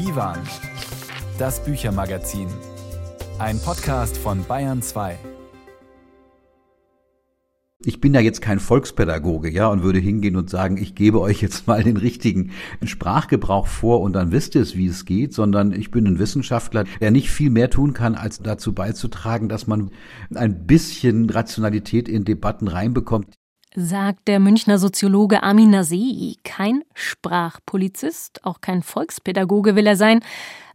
Diwan, das Büchermagazin. Ein Podcast von BAYERN 2. Ich bin ja jetzt kein Volkspädagoge, ja, und würde hingehen und sagen, ich gebe euch jetzt mal den richtigen Sprachgebrauch vor und dann wisst ihr es, wie es geht, sondern ich bin ein Wissenschaftler, der nicht viel mehr tun kann, als dazu beizutragen, dass man ein bisschen Rationalität in Debatten reinbekommt. Sagt der Münchner Soziologe Armin Nassehi. Kein Sprachpolizist, auch kein Volkspädagoge will er sein,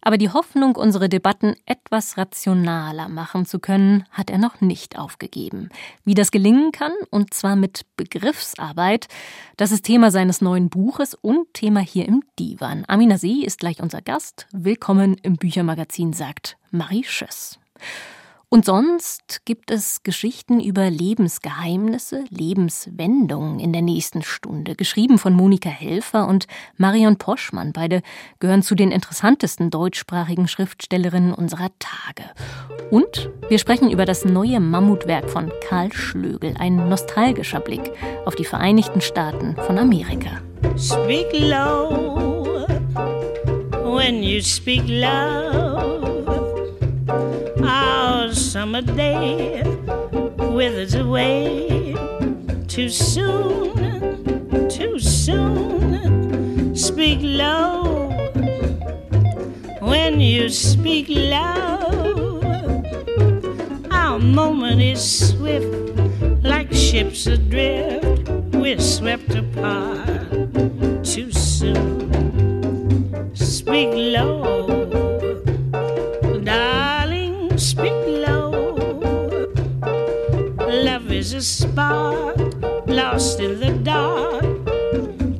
aber die Hoffnung, unsere Debatten etwas rationaler machen zu können, hat er noch nicht aufgegeben. Wie das gelingen kann, und zwar mit Begriffsarbeit, das ist Thema seines neuen Buches und Thema hier im Diwan. Armin Nassehi ist gleich unser Gast. Willkommen im Büchermagazin, sagt Marie Schöss. Und sonst gibt es Geschichten über Lebensgeheimnisse, Lebenswendungen in der nächsten Stunde. Geschrieben von Monika Helfer und Marion Poschmann. Beide gehören zu den interessantesten deutschsprachigen Schriftstellerinnen unserer Tage. Und wir sprechen über das neue Mammutwerk von Karl Schlögel. Ein nostalgischer Blick auf die Vereinigten Staaten von Amerika. Speak low, when you speak low. Our summer day withers away too soon, too soon. Speak low when you speak loud. Our moment is swift, like ships adrift. We're swept apart too soon. Speak low. A spark lost in the dark.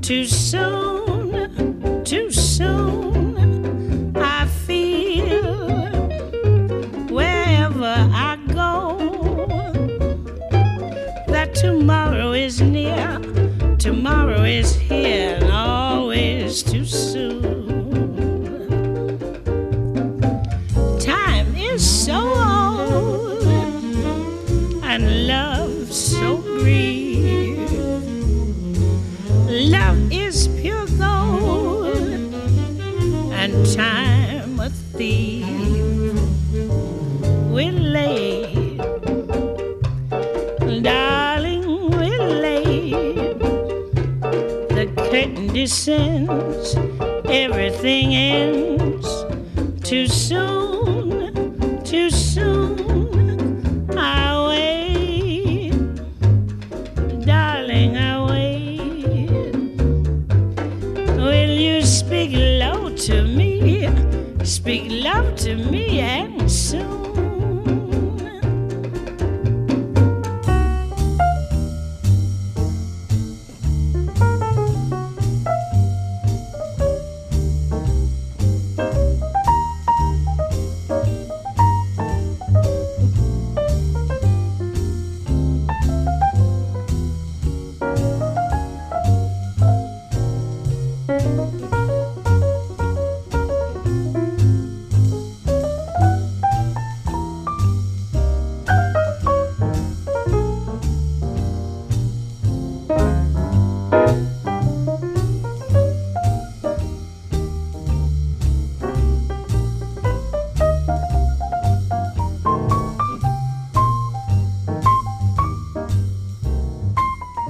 Too soon, too soon. I feel wherever I go that tomorrow is near, tomorrow is here, and always too soon. Time is so old and love so brief. Love is pure gold and time a thief. We're late, darling, we're late. The curtain descends, everything ends too soon, too soon. I wait. To me, speak love to me and soon.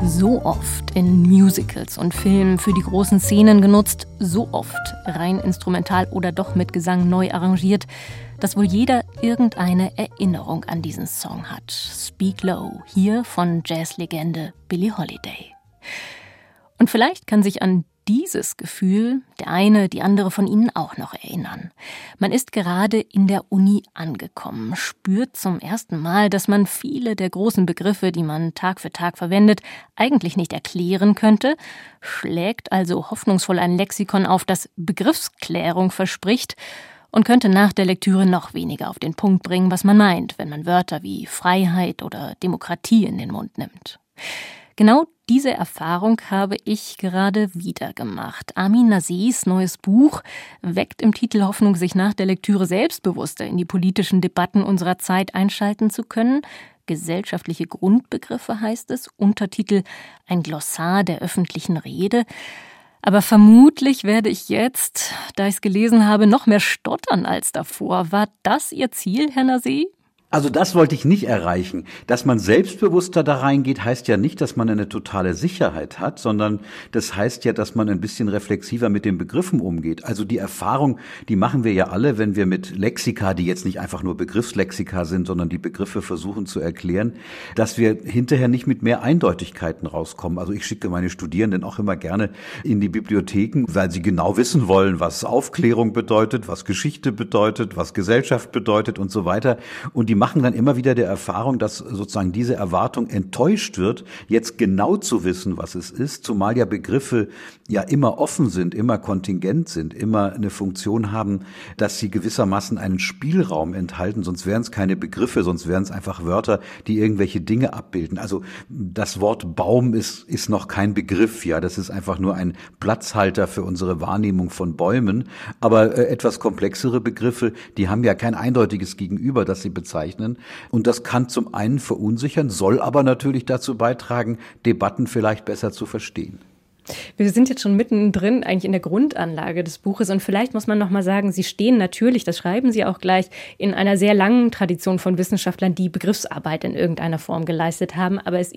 So oft in Musicals und Filmen für die großen Szenen genutzt, so oft rein instrumental oder doch mit Gesang neu arrangiert, dass wohl jeder irgendeine Erinnerung an diesen Song hat. Speak Low, hier von Jazzlegende Billie Holiday. Und vielleicht kann sich an dieses Gefühl der eine, die andere von Ihnen auch noch erinnern. Man ist gerade in der Uni angekommen, spürt zum ersten Mal, dass man viele der großen Begriffe, die man Tag für Tag verwendet, eigentlich nicht erklären könnte, schlägt also hoffnungsvoll ein Lexikon auf, das Begriffsklärung verspricht und könnte nach der Lektüre noch weniger auf den Punkt bringen, was man meint, wenn man Wörter wie Freiheit oder Demokratie in den Mund nimmt. Genau diese Erfahrung habe ich gerade wieder gemacht. Armin Nassehis neues Buch weckt im Titel Hoffnung, sich nach der Lektüre selbstbewusster in die politischen Debatten unserer Zeit einschalten zu können. Gesellschaftliche Grundbegriffe heißt es, Untertitel: Ein Glossar der öffentlichen Rede. Aber vermutlich werde ich jetzt, da ich es gelesen habe, noch mehr stottern als davor. War das Ihr Ziel, Herr Nassehi? Also das wollte ich nicht erreichen. Dass man selbstbewusster da reingeht, heißt ja nicht, dass man eine totale Sicherheit hat, sondern das heißt ja, dass man ein bisschen reflexiver mit den Begriffen umgeht. Also die Erfahrung, die machen wir ja alle, wenn wir mit Lexika, die jetzt nicht einfach nur Begriffslexika sind, sondern die Begriffe versuchen zu erklären, dass wir hinterher nicht mit mehr Eindeutigkeiten rauskommen. Also ich schicke meine Studierenden auch immer gerne in die Bibliotheken, weil sie genau wissen wollen, was Aufklärung bedeutet, was Geschichte bedeutet, was Gesellschaft bedeutet und so weiter. Und die machen dann immer wieder der Erfahrung, dass sozusagen diese Erwartung enttäuscht wird, jetzt genau zu wissen, was es ist, zumal ja Begriffe ja immer offen sind, immer kontingent sind, immer eine Funktion haben, dass sie gewissermaßen einen Spielraum enthalten, sonst wären es keine Begriffe, sonst wären es einfach Wörter, die irgendwelche Dinge abbilden. Also das Wort Baum ist noch kein Begriff, ja, das ist einfach nur ein Platzhalter für unsere Wahrnehmung von Bäumen, aber etwas komplexere Begriffe, die haben ja kein eindeutiges Gegenüber, das sie bezeichnen. Und das kann zum einen verunsichern, soll aber natürlich dazu beitragen, Debatten vielleicht besser zu verstehen. Wir sind jetzt schon mittendrin eigentlich in der Grundanlage des Buches und vielleicht muss man nochmal sagen, Sie stehen natürlich, das schreiben Sie auch gleich, in einer sehr langen Tradition von Wissenschaftlern, die Begriffsarbeit in irgendeiner Form geleistet haben, aber es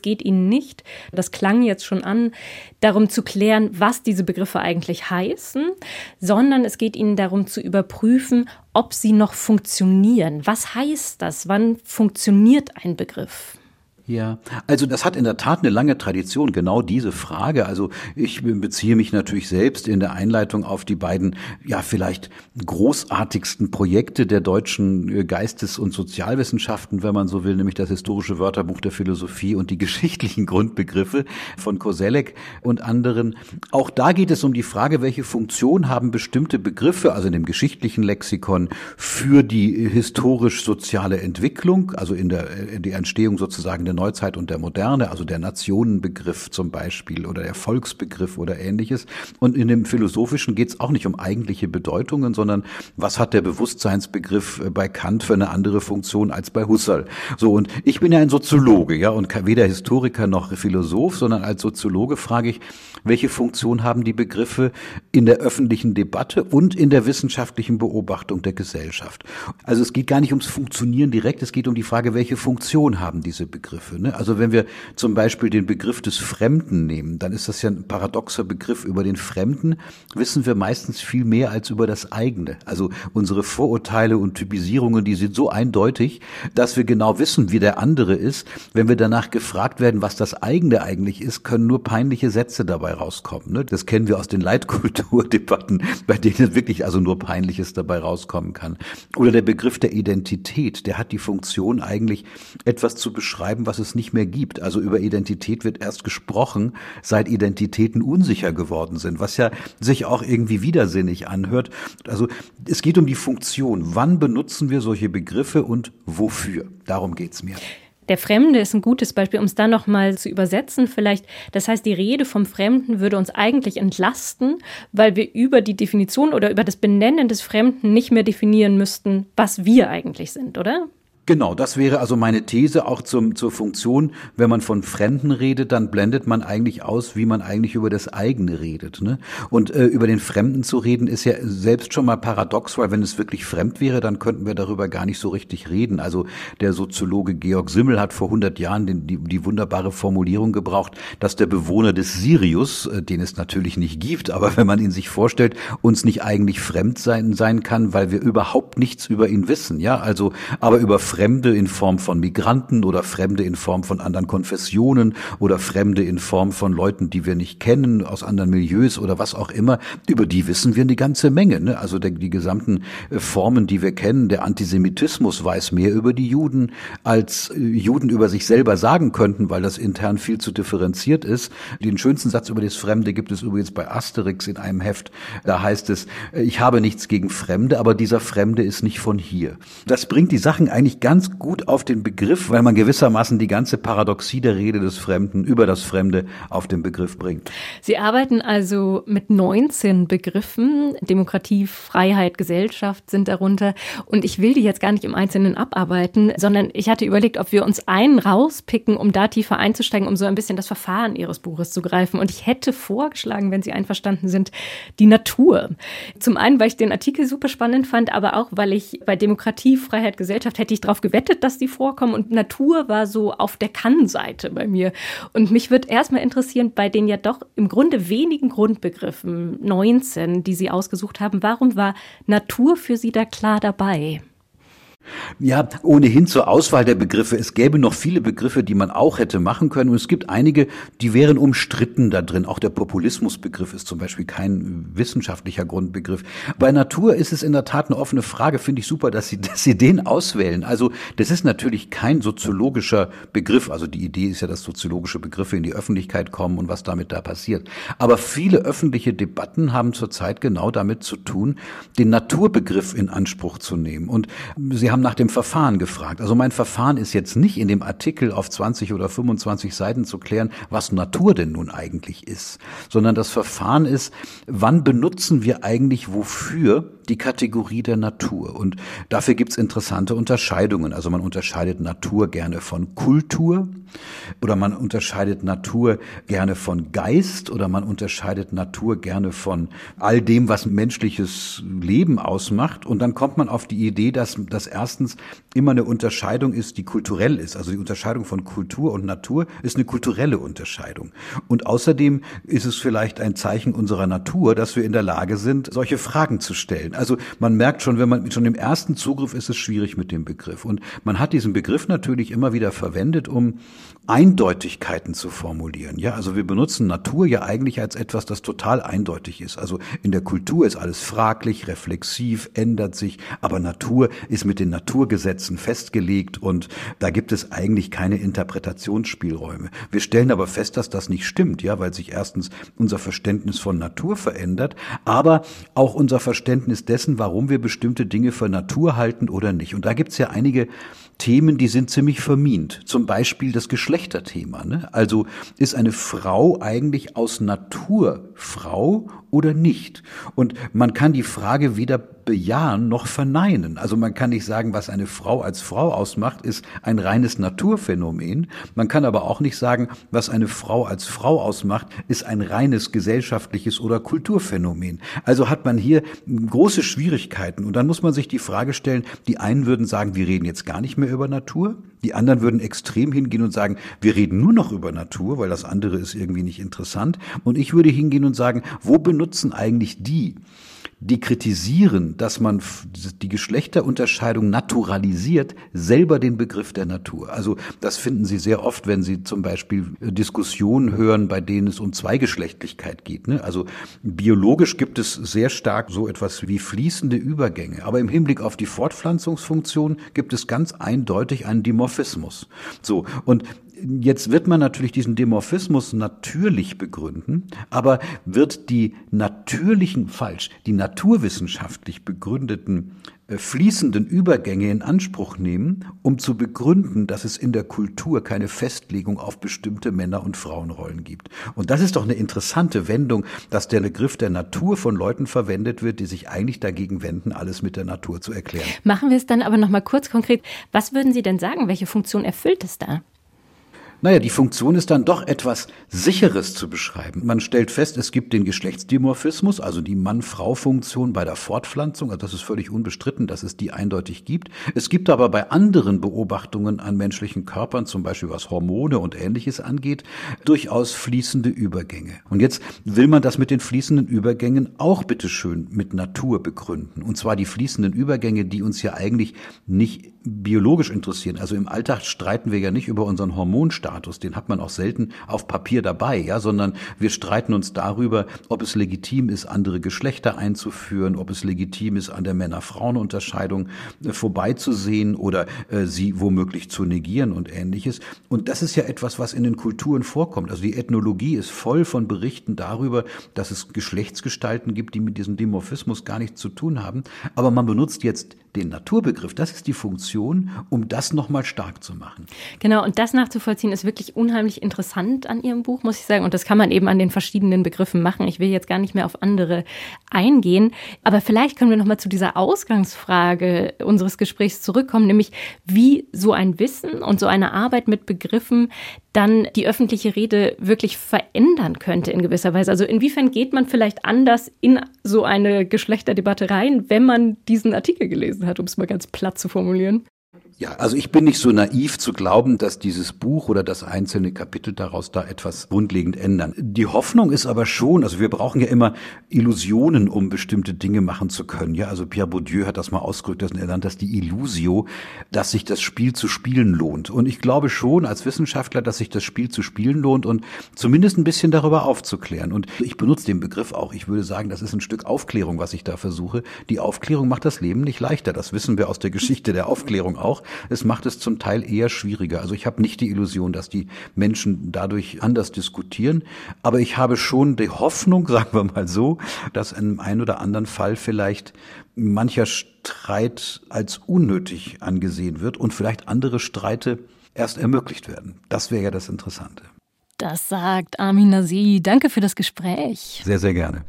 geht Ihnen nicht, das klang jetzt schon an, darum zu klären, was diese Begriffe eigentlich heißen, sondern es geht Ihnen darum zu überprüfen, ob sie noch funktionieren. Was heißt das? Wann funktioniert ein Begriff? Ja, also das hat in der Tat eine lange Tradition, genau diese Frage. Also ich beziehe mich natürlich selbst in der Einleitung auf die beiden, ja vielleicht großartigsten Projekte der deutschen Geistes- und Sozialwissenschaften, wenn man so will, nämlich das historische Wörterbuch der Philosophie und die geschichtlichen Grundbegriffe von Koselleck und anderen. Auch da geht es um die Frage, welche Funktion haben bestimmte Begriffe, also in dem geschichtlichen Lexikon, für die historisch-soziale Entwicklung, also in der Entstehung sozusagen der Neuzeit und der Moderne, also der Nationenbegriff zum Beispiel oder der Volksbegriff oder Ähnliches. Und in dem Philosophischen geht es auch nicht um eigentliche Bedeutungen, sondern was hat der Bewusstseinsbegriff bei Kant für eine andere Funktion als bei Husserl? So, und ich bin ja ein Soziologe, ja, und weder Historiker noch Philosoph, sondern als Soziologe frage ich, welche Funktion haben die Begriffe in der öffentlichen Debatte und in der wissenschaftlichen Beobachtung der Gesellschaft? Also es geht gar nicht ums Funktionieren direkt, es geht um die Frage, welche Funktion haben diese Begriffe? Also wenn wir zum Beispiel den Begriff des Fremden nehmen, dann ist das ja ein paradoxer Begriff. Über den Fremden wissen wir meistens viel mehr als über das eigene. Also unsere Vorurteile und Typisierungen, die sind so eindeutig, dass wir genau wissen, wie der andere ist. Wenn wir danach gefragt werden, was das eigene eigentlich ist, können nur peinliche Sätze dabei rauskommen. Das kennen wir aus den Leitkulturdebatten, bei denen wirklich also nur Peinliches dabei rauskommen kann. Oder der Begriff der Identität, der hat die Funktion eigentlich, etwas zu beschreiben, was es nicht mehr gibt. Also über Identität wird erst gesprochen, seit Identitäten unsicher geworden sind, was ja sich auch irgendwie widersinnig anhört. Also es geht um die Funktion. Wann benutzen wir solche Begriffe und wofür? Darum geht's mir. Der Fremde ist ein gutes Beispiel, um es dann nochmal zu übersetzen vielleicht. Das heißt, die Rede vom Fremden würde uns eigentlich entlasten, weil wir über die Definition oder über das Benennen des Fremden nicht mehr definieren müssten, was wir eigentlich sind, oder? Genau, das wäre also meine These auch zur Funktion. Wenn man von Fremden redet, dann blendet man eigentlich aus, wie man eigentlich über das eigene redet. Ne? Und über den Fremden zu reden, ist ja selbst schon mal paradox, weil wenn es wirklich fremd wäre, dann könnten wir darüber gar nicht so richtig reden. Also der Soziologe Georg Simmel hat vor 100 Jahren die wunderbare Formulierung gebraucht, dass der Bewohner des Sirius, den es natürlich nicht gibt, aber wenn man ihn sich vorstellt, uns nicht eigentlich fremd sein kann, weil wir überhaupt nichts über ihn wissen. Ja, also aber über Fremde in Form von Migranten oder Fremde in Form von anderen Konfessionen oder Fremde in Form von Leuten, die wir nicht kennen, aus anderen Milieus oder was auch immer, über die wissen wir eine ganze Menge. Ne? Also die gesamten Formen, die wir kennen, der Antisemitismus weiß mehr über die Juden, als Juden über sich selber sagen könnten, weil das intern viel zu differenziert ist. Den schönsten Satz über das Fremde gibt es übrigens bei Asterix in einem Heft. Da heißt es, ich habe nichts gegen Fremde, aber dieser Fremde ist nicht von hier. Das bringt die Sachen eigentlich ganz gut auf den Begriff, weil man gewissermaßen die ganze Paradoxie der Rede des Fremden über das Fremde auf den Begriff bringt. Sie arbeiten also mit 19 Begriffen. Demokratie, Freiheit, Gesellschaft sind darunter. Und ich will die jetzt gar nicht im Einzelnen abarbeiten, sondern ich hatte überlegt, ob wir uns einen rauspicken, um da tiefer einzusteigen, um so ein bisschen das Verfahren Ihres Buches zu greifen. Und ich hätte vorgeschlagen, wenn Sie einverstanden sind, die Natur. Zum einen, weil ich den Artikel super spannend fand, aber auch, weil ich bei Demokratie, Freiheit, Gesellschaft hätte ich darauf gewettet, dass die vorkommen. Und Natur war so auf der Kann-Seite bei mir. Und mich würde erstmal interessieren, bei den ja doch im Grunde wenigen Grundbegriffen, 19, die Sie ausgesucht haben, warum war Natur für Sie da klar dabei? Ja, ohnehin zur Auswahl der Begriffe. Es gäbe noch viele Begriffe, die man auch hätte machen können. Und es gibt einige, die wären umstritten da drin. Auch der Populismusbegriff ist zum Beispiel kein wissenschaftlicher Grundbegriff. Bei Natur ist es in der Tat eine offene Frage. Finde ich super, dass Sie den auswählen. Also das ist natürlich kein soziologischer Begriff. Also die Idee ist ja, dass soziologische Begriffe in die Öffentlichkeit kommen und was damit da passiert. Aber viele öffentliche Debatten haben zurzeit genau damit zu tun, den Naturbegriff in Anspruch zu nehmen. Und Sie haben nach dem Verfahren gefragt. Also mein Verfahren ist jetzt nicht in dem Artikel auf 20 oder 25 Seiten zu klären, was Natur denn nun eigentlich ist, sondern das Verfahren ist, wann benutzen wir eigentlich wofür die Kategorie der Natur? Und dafür gibt's interessante Unterscheidungen. Also man unterscheidet Natur gerne von Kultur oder man unterscheidet Natur gerne von Geist oder man unterscheidet Natur gerne von all dem, was menschliches Leben ausmacht. Und dann kommt man auf die Idee, dass erstens immer eine Unterscheidung ist, die kulturell ist. Also die Unterscheidung von Kultur und Natur ist eine kulturelle Unterscheidung. Und außerdem ist es vielleicht ein Zeichen unserer Natur, dass wir in der Lage sind, solche Fragen zu stellen. Also man merkt schon, wenn man schon im ersten Zugriff ist, es schwierig mit dem Begriff. Und man hat diesen Begriff natürlich immer wieder verwendet, um Eindeutigkeiten zu formulieren. Ja, also wir benutzen Natur ja eigentlich als etwas, das total eindeutig ist. Also in der Kultur ist alles fraglich, reflexiv, ändert sich, aber Natur ist mit den Naturgesetzen festgelegt und da gibt es eigentlich keine Interpretationsspielräume. Wir stellen aber fest, dass das nicht stimmt, ja, weil sich erstens unser Verständnis von Natur verändert, aber auch unser Verständnis dessen, warum wir bestimmte Dinge für Natur halten oder nicht. Und da gibt es ja einige Themen, die sind ziemlich vermint. Zum Beispiel das Geschlechterthema, ne? Also ist eine Frau eigentlich aus Natur Frau oder nicht? Und man kann die Frage weder bejahen noch verneinen. Also man kann nicht sagen, was eine Frau als Frau ausmacht, ist ein reines Naturphänomen. Man kann aber auch nicht sagen, was eine Frau als Frau ausmacht, ist ein reines gesellschaftliches oder Kulturphänomen. Also hat man hier große Schwierigkeiten. Und dann muss man sich die Frage stellen, die einen würden sagen, wir reden jetzt gar nicht mehr über Natur. Die anderen würden extrem hingehen und sagen, wir reden nur noch über Natur, weil das andere ist irgendwie nicht interessant. Und ich würde hingehen und sagen, wo benutzen eigentlich die kritisieren, dass man die Geschlechterunterscheidung naturalisiert, selber den Begriff der Natur. Also das finden Sie sehr oft, wenn Sie zum Beispiel Diskussionen hören, bei denen es um Zweigeschlechtlichkeit geht, ne? Also biologisch gibt es sehr stark so etwas wie fließende Übergänge. Aber im Hinblick auf die Fortpflanzungsfunktion gibt es ganz eindeutig einen Dimorphismus. So, und jetzt wird man natürlich diesen Dimorphismus natürlich begründen, aber wird die naturwissenschaftlich begründeten fließenden Übergänge in Anspruch nehmen, um zu begründen, dass es in der Kultur keine Festlegung auf bestimmte Männer- und Frauenrollen gibt. Und das ist doch eine interessante Wendung, dass der Begriff der Natur von Leuten verwendet wird, die sich eigentlich dagegen wenden, alles mit der Natur zu erklären. Machen wir es dann aber nochmal kurz konkret. Was würden Sie denn sagen, welche Funktion erfüllt es da? Naja, die Funktion ist dann doch etwas Sicheres zu beschreiben. Man stellt fest, es gibt den Geschlechtsdimorphismus, also die Mann-Frau-Funktion bei der Fortpflanzung. Also das ist völlig unbestritten, dass es die eindeutig gibt. Es gibt aber bei anderen Beobachtungen an menschlichen Körpern, zum Beispiel was Hormone und Ähnliches angeht, durchaus fließende Übergänge. Und jetzt will man das mit den fließenden Übergängen auch bitteschön mit Natur begründen. Und zwar die fließenden Übergänge, die uns ja eigentlich nicht biologisch interessieren. Also im Alltag streiten wir ja nicht über unseren Hormonstatus. Status, den hat man auch selten auf Papier dabei, ja, sondern wir streiten uns darüber, ob es legitim ist, andere Geschlechter einzuführen, ob es legitim ist, an der Männer-Frauen-Unterscheidung vorbeizusehen oder sie womöglich zu negieren und Ähnliches. Und das ist ja etwas, was in den Kulturen vorkommt. Also die Ethnologie ist voll von Berichten darüber, dass es Geschlechtsgestalten gibt, die mit diesem Dimorphismus gar nichts zu tun haben. Aber man benutzt jetzt den Naturbegriff. Das ist die Funktion, um das nochmal stark zu machen. Genau, und das nachzuvollziehen ist wirklich unheimlich interessant an Ihrem Buch, muss ich sagen. Und das kann man eben an den verschiedenen Begriffen machen. Ich will jetzt gar nicht mehr auf andere eingehen. Aber vielleicht können wir nochmal zu dieser Ausgangsfrage unseres Gesprächs zurückkommen, nämlich wie so ein Wissen und so eine Arbeit mit Begriffen dann die öffentliche Rede wirklich verändern könnte in gewisser Weise. Also inwiefern geht man vielleicht anders in so eine Geschlechterdebatte rein, wenn man diesen Artikel gelesen hat, um es mal ganz platt zu formulieren? Ja, also ich bin nicht so naiv zu glauben, dass dieses Buch oder das einzelne Kapitel daraus da etwas grundlegend ändern. Die Hoffnung ist aber schon, also wir brauchen ja immer Illusionen, um bestimmte Dinge machen zu können. Ja, also Pierre Bourdieu hat das mal ausgedrückt, er nannte das die Illusio, dass sich das Spiel zu spielen lohnt. Und ich glaube schon als Wissenschaftler, dass sich das Spiel zu spielen lohnt und zumindest ein bisschen darüber aufzuklären. Und ich benutze den Begriff auch. Ich würde sagen, das ist ein Stück Aufklärung, was ich da versuche. Die Aufklärung macht das Leben nicht leichter. Das wissen wir aus der Geschichte der Aufklärung auch. Es macht es zum Teil eher schwieriger. Also ich habe nicht die Illusion, dass die Menschen dadurch anders diskutieren, aber ich habe schon die Hoffnung, sagen wir mal so, dass in einem einen oder anderen Fall vielleicht mancher Streit als unnötig angesehen wird und vielleicht andere Streite erst ermöglicht werden. Das wäre ja das Interessante. Das sagt Armin Nassehi. Danke für das Gespräch. Sehr, sehr gerne.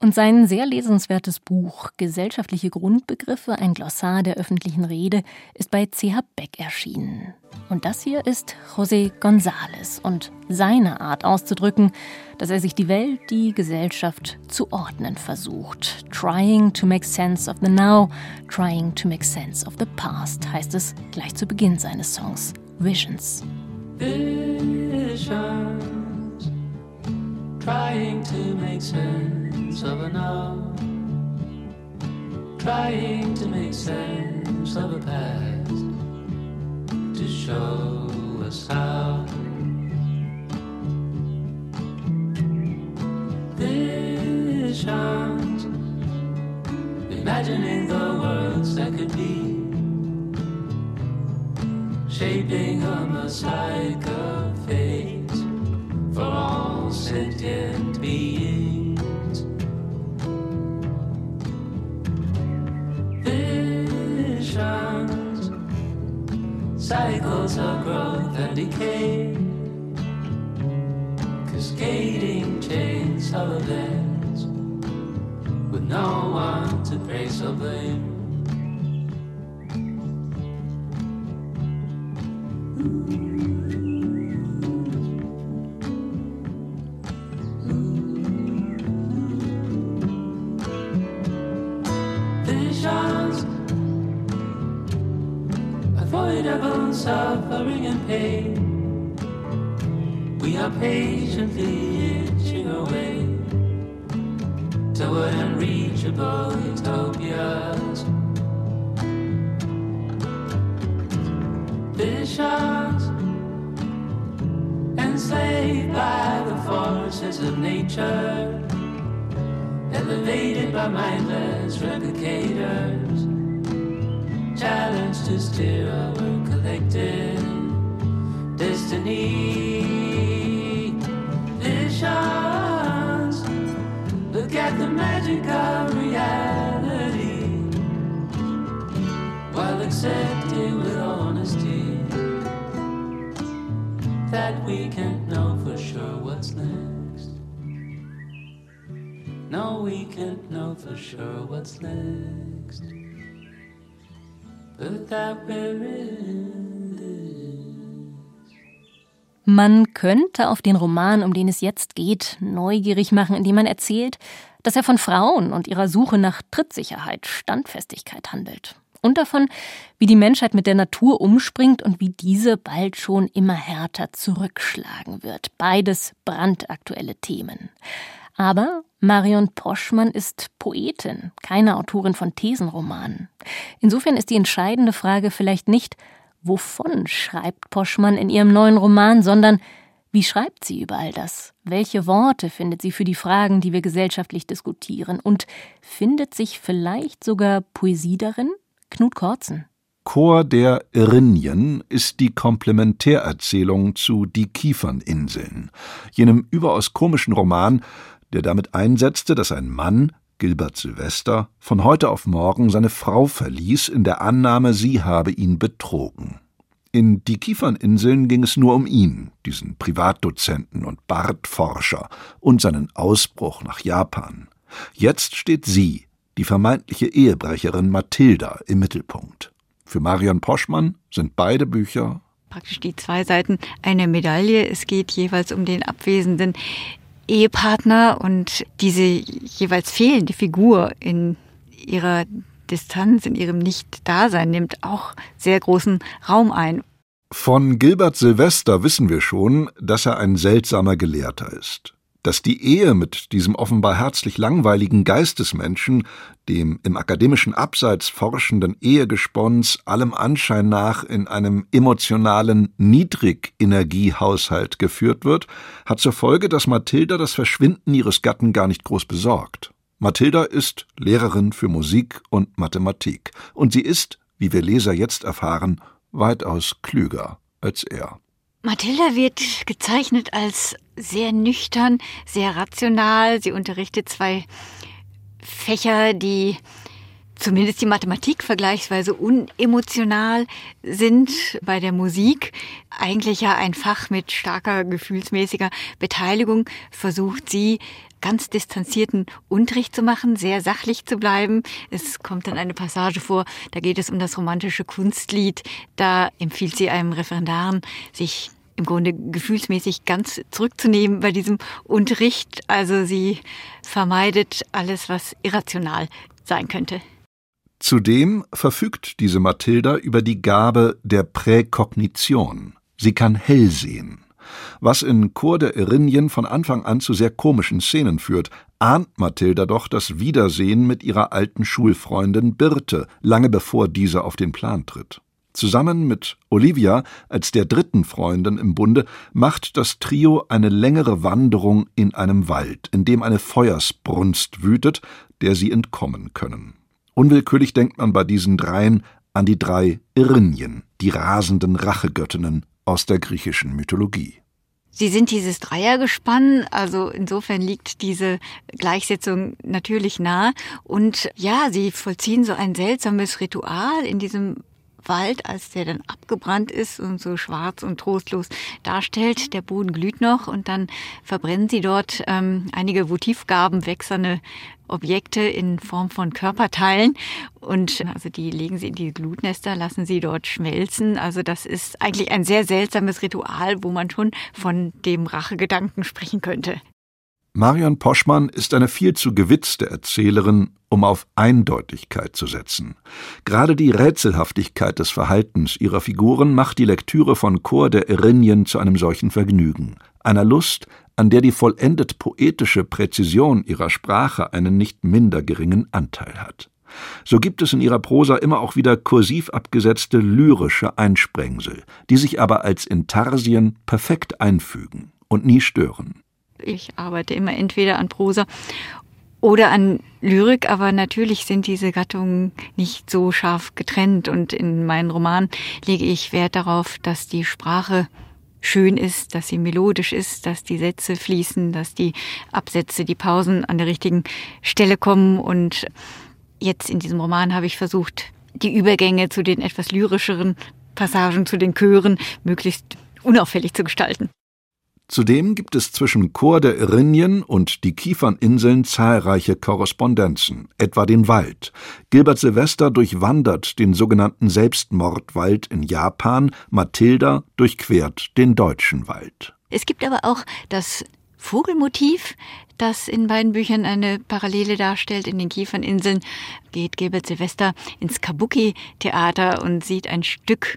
Und sein sehr lesenswertes Buch »Gesellschaftliche Grundbegriffe – Ein Glossar der öffentlichen Rede« ist bei C.H. Beck erschienen. Und das hier ist José González und seine Art auszudrücken, dass er sich die Welt, die Gesellschaft zu ordnen versucht. »Trying to make sense of the now, trying to make sense of the past« heißt es gleich zu Beginn seines Songs »Visions«. Visions, trying to make sense of a now, trying to make sense of a past, to show us how visions, imagining the worlds that could be, shaping a mosaic of fate for all sentient beings. Cycles of growth and decay, cascading chains of events, with no one to praise or blame. Suffering and pain, we are patiently itching away toward unreachable utopias. Visions enslaved by the forces of nature, elevated by mindless replicators, challenged to steer our collective destiny. Visions, look at the magic of reality, while accepting with honesty that we can't know for sure what's next. No, we can't know for sure what's next, but that we're in this. Man könnte auf den Roman, um den es jetzt geht, neugierig machen, indem man erzählt, dass er von Frauen und ihrer Suche nach Trittsicherheit, Standfestigkeit handelt. Und davon, wie die Menschheit mit der Natur umspringt und wie diese bald schon immer härter zurückschlagen wird. Beides brandaktuelle Themen. Aber Marion Poschmann ist Poetin, keine Autorin von Thesenromanen. Insofern ist die entscheidende Frage vielleicht nicht, wovon schreibt Poschmann in ihrem neuen Roman, sondern wie schreibt sie über all das? Welche Worte findet sie für die Fragen, die wir gesellschaftlich diskutieren? Und findet sich vielleicht sogar Poesie darin? Knut Korzen. Chor der Erinnyen ist die Komplementärerzählung zu Die Kieferninseln, jenem überaus komischen Roman, der damit einsetzte, dass ein Mann, Gilbert Silvester, von heute auf morgen seine Frau verließ, in der Annahme, sie habe ihn betrogen. In Die Kieferninseln ging es nur um ihn, diesen Privatdozenten und Bartforscher, und seinen Ausbruch nach Japan. Jetzt steht sie, die vermeintliche Ehebrecherin Mathilda, im Mittelpunkt. Für Marion Poschmann sind beide Bücher praktisch die zwei Seiten einer Medaille. Es geht jeweils um den abwesenden Ehepartner und diese jeweils fehlende Figur in ihrer Distanz, in ihrem Nicht-Dasein, nimmt auch sehr großen Raum ein. Von Gilbert Silvester wissen wir schon, dass er ein seltsamer Gelehrter ist. Dass die Ehe mit diesem offenbar herzlich langweiligen Geistesmenschen, dem im akademischen Abseits forschenden Ehegespons, allem Anschein nach in einem emotionalen Niedrigenergiehaushalt geführt wird, hat zur Folge, dass Mathilda das Verschwinden ihres Gatten gar nicht groß besorgt. Mathilda ist Lehrerin für Musik und Mathematik. Und sie ist, wie wir Leser jetzt erfahren, weitaus klüger als er. Mathilda wird gezeichnet als sehr nüchtern, sehr rational. Sie unterrichtet zwei Fächer, die zumindest die Mathematik vergleichsweise unemotional sind. Bei der Musik, eigentlich ja ein Fach mit starker gefühlsmäßiger Beteiligung, versucht sie, ganz distanzierten Unterricht zu machen, sehr sachlich zu bleiben. Es kommt dann eine Passage vor, da geht es um das romantische Kunstlied. Da empfiehlt sie einem Referendaren, sich im Grunde gefühlsmäßig ganz zurückzunehmen bei diesem Unterricht. Also sie vermeidet alles, was irrational sein könnte. Zudem verfügt diese Mathilda über die Gabe der Präkognition. Sie kann hell sehen. Was in Chor der Erinnyen von Anfang an zu sehr komischen Szenen führt, ahnt Mathilda doch das Wiedersehen mit ihrer alten Schulfreundin Birte, lange bevor diese auf den Plan tritt. Zusammen mit Olivia, als der dritten Freundin im Bunde, macht das Trio eine längere Wanderung in einem Wald, in dem eine Feuersbrunst wütet, der sie entkommen können. Unwillkürlich denkt man bei diesen dreien an die drei Erinnyen, die rasenden Rachegöttinnen aus der griechischen Mythologie. Sie sind dieses Dreiergespann, also insofern liegt diese Gleichsetzung natürlich nahe. Und ja, sie vollziehen so ein seltsames Ritual in diesem Wald, als der dann abgebrannt ist und so schwarz und trostlos darstellt. Der Boden glüht noch und dann verbrennen sie dort einige Votivgaben, wächserne Objekte in Form von Körperteilen, und also die legen sie in die Glutnester, lassen sie dort schmelzen. Also das ist eigentlich ein sehr seltsames Ritual, wo man schon von dem Rachegedanken sprechen könnte. Marion Poschmann ist eine viel zu gewitzte Erzählerin, um auf Eindeutigkeit zu setzen. Gerade die Rätselhaftigkeit des Verhaltens ihrer Figuren macht die Lektüre von Chor der Erinnyen zu einem solchen Vergnügen, einer Lust, an der die vollendet poetische Präzision ihrer Sprache einen nicht minder geringen Anteil hat. So gibt es in ihrer Prosa immer auch wieder kursiv abgesetzte lyrische Einsprengsel, die sich aber als Intarsien perfekt einfügen und nie stören. Ich arbeite immer entweder an Prosa oder an Lyrik, aber natürlich sind diese Gattungen nicht so scharf getrennt. Und in meinen Romanen lege ich Wert darauf, dass die Sprache schön ist, dass sie melodisch ist, dass die Sätze fließen, dass die Absätze, die Pausen an der richtigen Stelle kommen. Und jetzt in diesem Roman habe ich versucht, die Übergänge zu den etwas lyrischeren Passagen, zu den Chören, möglichst unauffällig zu gestalten. Zudem gibt es zwischen Chor der Erinnyen und Die Kieferninseln zahlreiche Korrespondenzen, etwa den Wald. Gilbert Silvester durchwandert den sogenannten Selbstmordwald in Japan, Mathilda durchquert den deutschen Wald. Es gibt aber auch das Vogelmotiv, das in beiden Büchern eine Parallele darstellt. In Den Kieferninseln geht Gilbert Silvester ins Kabuki-Theater und sieht ein Stück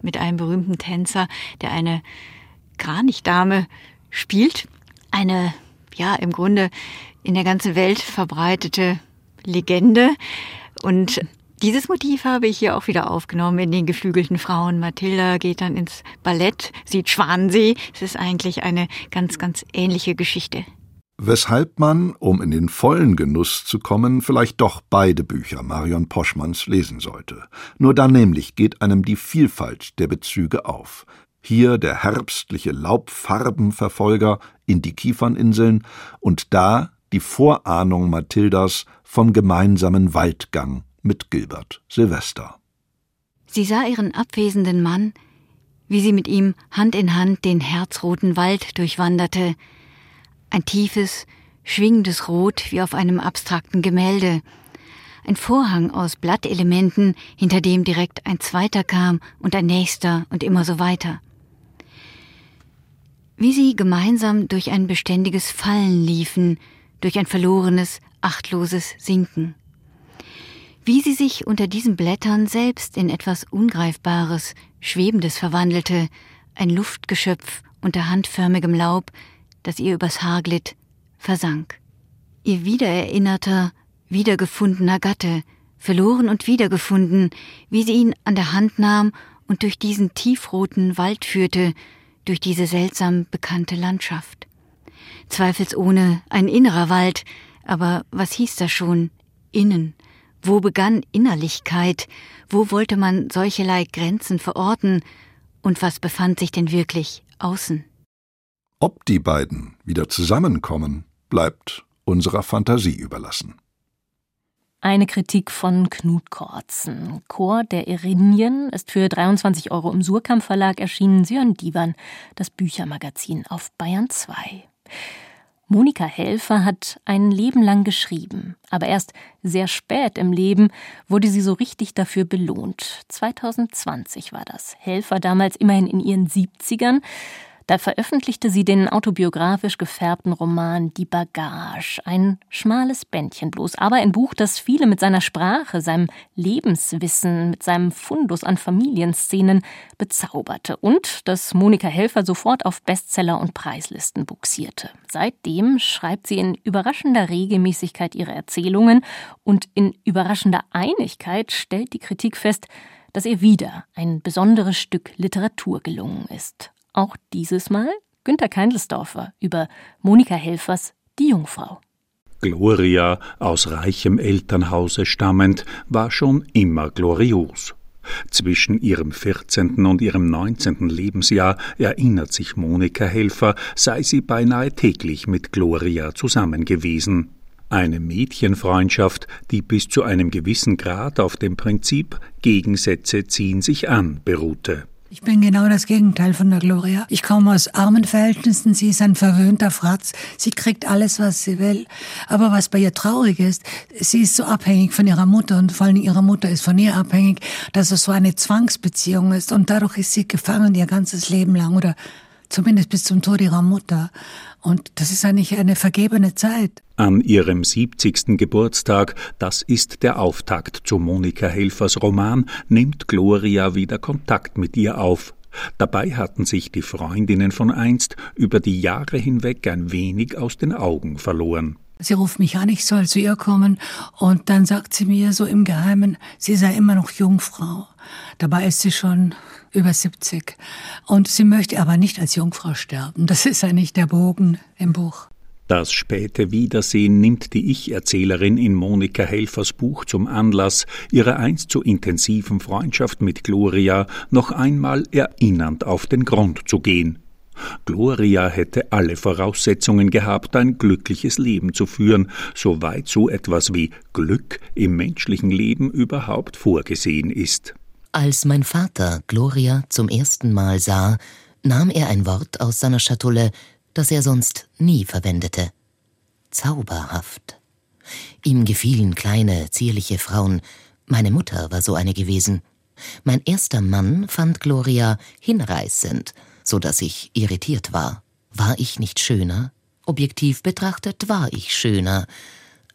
mit einem berühmten Tänzer, der eine Kranichdame spielt, eine, ja, im Grunde in der ganzen Welt verbreitete Legende, und Dieses Motiv habe ich hier auch wieder aufgenommen in den geflügelten Frauen. Mathilda geht dann ins Ballett, sieht Schwansee. Es ist eigentlich eine ganz, ganz ähnliche Geschichte. Weshalb man, um in den vollen Genuss zu kommen, vielleicht doch beide Bücher Marion Poschmanns lesen sollte. Nur dann nämlich geht einem die Vielfalt der Bezüge auf. Hier der herbstliche Laubfarbenverfolger in die Kieferninseln und da die Vorahnung Mathildas vom gemeinsamen Waldgang mit Gilbert Silvester. Sie sah ihren abwesenden Mann, wie sie mit ihm Hand in Hand den herzroten Wald durchwanderte. Ein tiefes, schwingendes Rot wie auf einem abstrakten Gemälde. Ein Vorhang aus Blattelementen, hinter dem direkt ein zweiter kam und ein nächster und immer so weiter. Wie sie gemeinsam durch ein beständiges Fallen liefen, durch ein verlorenes, achtloses Sinken. Wie sie sich unter diesen Blättern selbst in etwas Ungreifbares, Schwebendes verwandelte, ein Luftgeschöpf unter handförmigem Laub, das ihr übers Haar glitt, versank. Ihr wiedererinnerter, wiedergefundener Gatte, verloren und wiedergefunden, wie sie ihn an der Hand nahm und durch diesen tiefroten Wald führte, durch diese seltsam bekannte Landschaft. Zweifelsohne ein innerer Wald, aber was hieß das schon? Innen. Wo begann Innerlichkeit? Wo wollte man solcherlei Grenzen verorten? Und was befand sich denn wirklich außen? Ob die beiden wieder zusammenkommen, bleibt unserer Fantasie überlassen. Eine Kritik von Knut Korzen. Chor der Erinnyen ist für 23 € im Suhrkamp Verlag erschienen. Sie hören Diwan, das Büchermagazin auf BAYERN 2. Monika Helfer hat ein Leben lang geschrieben, aber erst sehr spät im Leben wurde sie so richtig dafür belohnt. 2020 war das. Helfer damals immerhin in ihren 70ern. Da veröffentlichte sie den autobiografisch gefärbten Roman Die Bagage, ein schmales Bändchen bloß, aber ein Buch, das viele mit seiner Sprache, seinem Lebenswissen, mit seinem Fundus an Familienszenen bezauberte und das Monika Helfer sofort auf Bestseller- und Preislisten buxierte. Seitdem schreibt sie in überraschender Regelmäßigkeit ihre Erzählungen und in überraschender Einigkeit stellt die Kritik fest, dass ihr wieder ein besonderes Stück Literatur gelungen ist. Auch dieses Mal Günter Keindlsdorfer über Monika Helfers Die Jungfrau. Gloria, aus reichem Elternhause stammend, war schon immer glorios. Zwischen ihrem 14. und ihrem 19. Lebensjahr, erinnert sich Monika Helfer, sei sie beinahe täglich mit Gloria zusammen gewesen. Eine Mädchenfreundschaft, die bis zu einem gewissen Grad auf dem Prinzip Gegensätze ziehen sich an beruhte. Ich bin genau das Gegenteil von der Gloria. Ich komme aus armen Verhältnissen, sie ist ein verwöhnter Fratz. Sie kriegt alles, was sie will. Aber was bei ihr traurig ist, sie ist so abhängig von ihrer Mutter und vor allem ihre Mutter ist von ihr abhängig, dass es so eine Zwangsbeziehung ist. Und dadurch ist sie gefangen ihr ganzes Leben lang oder zumindest bis zum Tod ihrer Mutter. Und das ist eigentlich eine vergebene Zeit. An ihrem 70. Geburtstag, das ist der Auftakt zu Monika Helfers Roman, nimmt Gloria wieder Kontakt mit ihr auf. Dabei hatten sich die Freundinnen von einst über die Jahre hinweg ein wenig aus den Augen verloren. Sie ruft mich an, ich soll zu ihr kommen und dann sagt sie mir so im Geheimen, sie sei immer noch Jungfrau. Dabei ist sie schon über 70 und sie möchte aber nicht als Jungfrau sterben. Das ist eigentlich der Bogen im Buch. Das späte Wiedersehen nimmt die Ich-Erzählerin in Monika Helfers Buch zum Anlass, ihrer einst so intensiven Freundschaft mit Gloria noch einmal erinnernd auf den Grund zu gehen. Gloria hätte alle Voraussetzungen gehabt, ein glückliches Leben zu führen, soweit so etwas wie Glück im menschlichen Leben überhaupt vorgesehen ist. Als mein Vater Gloria zum ersten Mal sah, nahm er ein Wort aus seiner Schatulle, das er sonst nie verwendete. Zauberhaft. Ihm gefielen kleine, zierliche Frauen. Meine Mutter war so eine gewesen. Mein erster Mann fand Gloria hinreißend, so dass ich irritiert war. War ich nicht schöner? Objektiv betrachtet war ich schöner.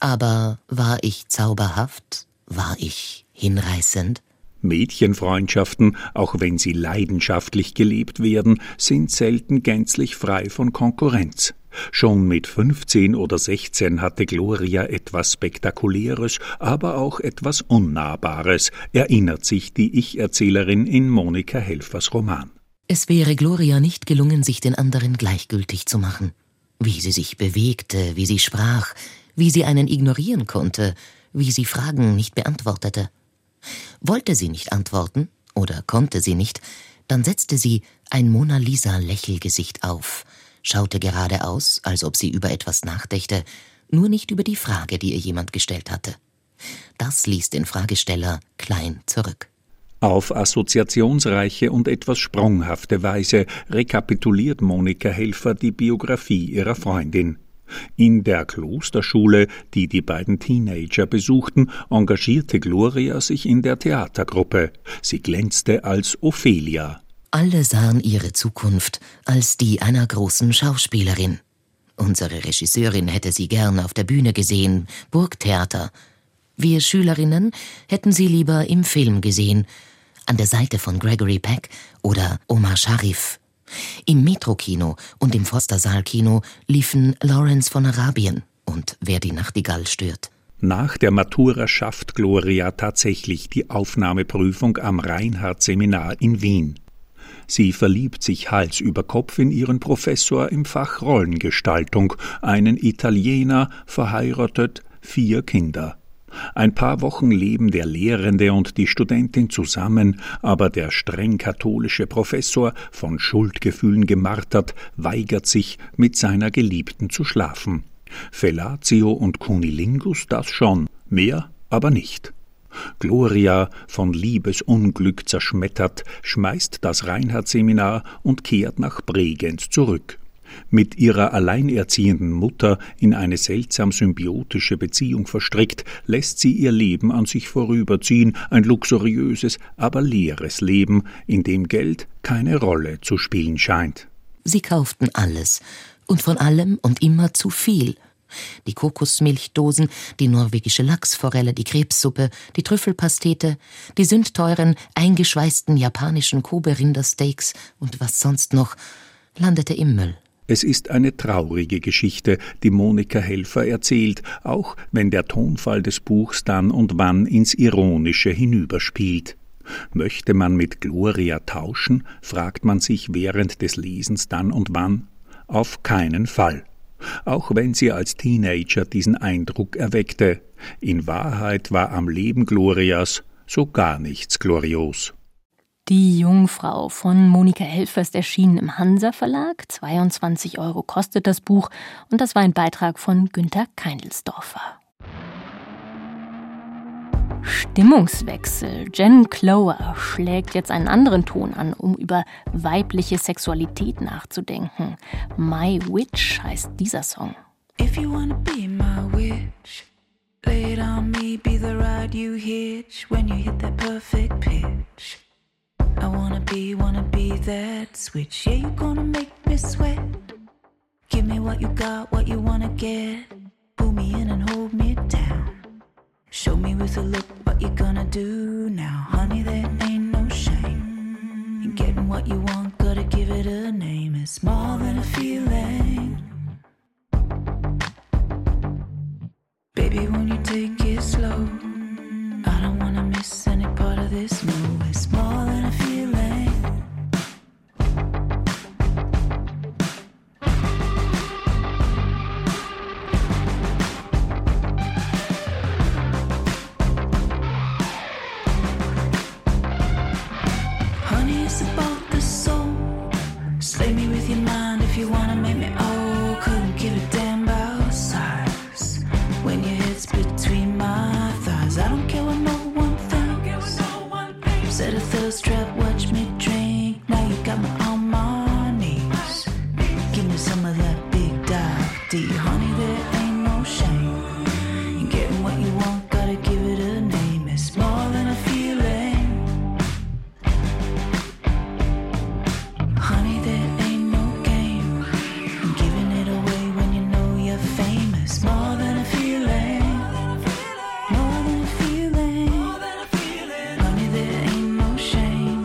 Aber war ich zauberhaft? War ich hinreißend? Mädchenfreundschaften, auch wenn sie leidenschaftlich gelebt werden, sind selten gänzlich frei von Konkurrenz. Schon mit 15 oder 16 hatte Gloria etwas Spektakuläres, aber auch etwas Unnahbares, erinnert sich die Ich-Erzählerin in Monika Helfers Roman. Es wäre Gloria nicht gelungen, sich den anderen gleichgültig zu machen. Wie sie sich bewegte, wie sie sprach, wie sie einen ignorieren konnte, wie sie Fragen nicht beantwortete. Wollte sie nicht antworten oder konnte sie nicht, dann setzte sie ein Mona Lisa-Lächelgesicht auf, schaute geradeaus, als ob sie über etwas nachdächte, nur nicht über die Frage, die ihr jemand gestellt hatte. Das ließ den Fragesteller klein zurück. Auf assoziationsreiche und etwas sprunghafte Weise rekapituliert Monika Helfer die Biografie ihrer Freundin. In der Klosterschule, die die beiden Teenager besuchten, engagierte Gloria sich in der Theatergruppe. Sie glänzte als Ophelia. Alle sahen ihre Zukunft als die einer großen Schauspielerin. Unsere Regisseurin hätte sie gern auf der Bühne gesehen, Burgtheater. Wir Schülerinnen hätten sie lieber im Film gesehen, an der Seite von Gregory Peck oder Omar Sharif. Im Metro-Kino und im Forster-Saal-Kino liefen Lawrence von Arabien und Wer die Nachtigall stört. Nach der Matura schafft Gloria tatsächlich die Aufnahmeprüfung am Reinhardt-Seminar in Wien. Sie verliebt sich Hals über Kopf in ihren Professor im Fach Rollengestaltung, einen Italiener, verheiratet, 4 Kinder. Ein paar Wochen leben der Lehrende und die Studentin zusammen, aber der streng katholische Professor, von Schuldgefühlen gemartert, weigert sich, mit seiner Geliebten zu schlafen. Fellatio und Cunnilingus, das schon, mehr aber nicht. Gloria, von Liebesunglück zerschmettert, schmeißt das Reinhardt-Seminar und kehrt nach Bregenz zurück. Mit ihrer alleinerziehenden Mutter in eine seltsam symbiotische Beziehung verstrickt, lässt sie ihr Leben an sich vorüberziehen, ein luxuriöses, aber leeres Leben, in dem Geld keine Rolle zu spielen scheint. Sie kauften alles und von allem und immer zu viel. Die Kokosmilchdosen, die norwegische Lachsforelle, die Krebssuppe, die Trüffelpastete, die sündteuren, eingeschweißten japanischen Kobe-Rindersteaks und was sonst noch, landete im Müll. Es ist eine traurige Geschichte, die Monika Helfer erzählt, auch wenn der Tonfall des Buchs dann und wann ins Ironische hinüberspielt. Möchte man mit Gloria tauschen, fragt man sich während des Lesens dann und wann. Auf keinen Fall. Auch wenn sie als Teenager diesen Eindruck erweckte. In Wahrheit war am Leben Glorias so gar nichts glorios. Die Jungfrau von Monika Helfer ist erschienen im Hansa-Verlag. 22 € kostet das Buch und das war ein Beitrag von Günter Keindlsdorfer. Stimmungswechsel. Jen Clower schlägt jetzt einen anderen Ton an, um über weibliche Sexualität nachzudenken. My Witch heißt dieser Song. If you wanna be my witch, lay it on me, be the rod you hitch when you hit that perfect pitch. I wanna be that switch. Yeah, you gonna make me sweat. Give me what you got, what you wanna get. Pull me in and hold me down. Show me with a look what you're gonna do now. Honey, there ain't no shame in getting what you want, gotta give it a name. It's more than a feeling. Baby, when you take it slow, I don't wanna miss any part of this move. It's more than a feeling. More than a feeling. Honey, there ain't no shame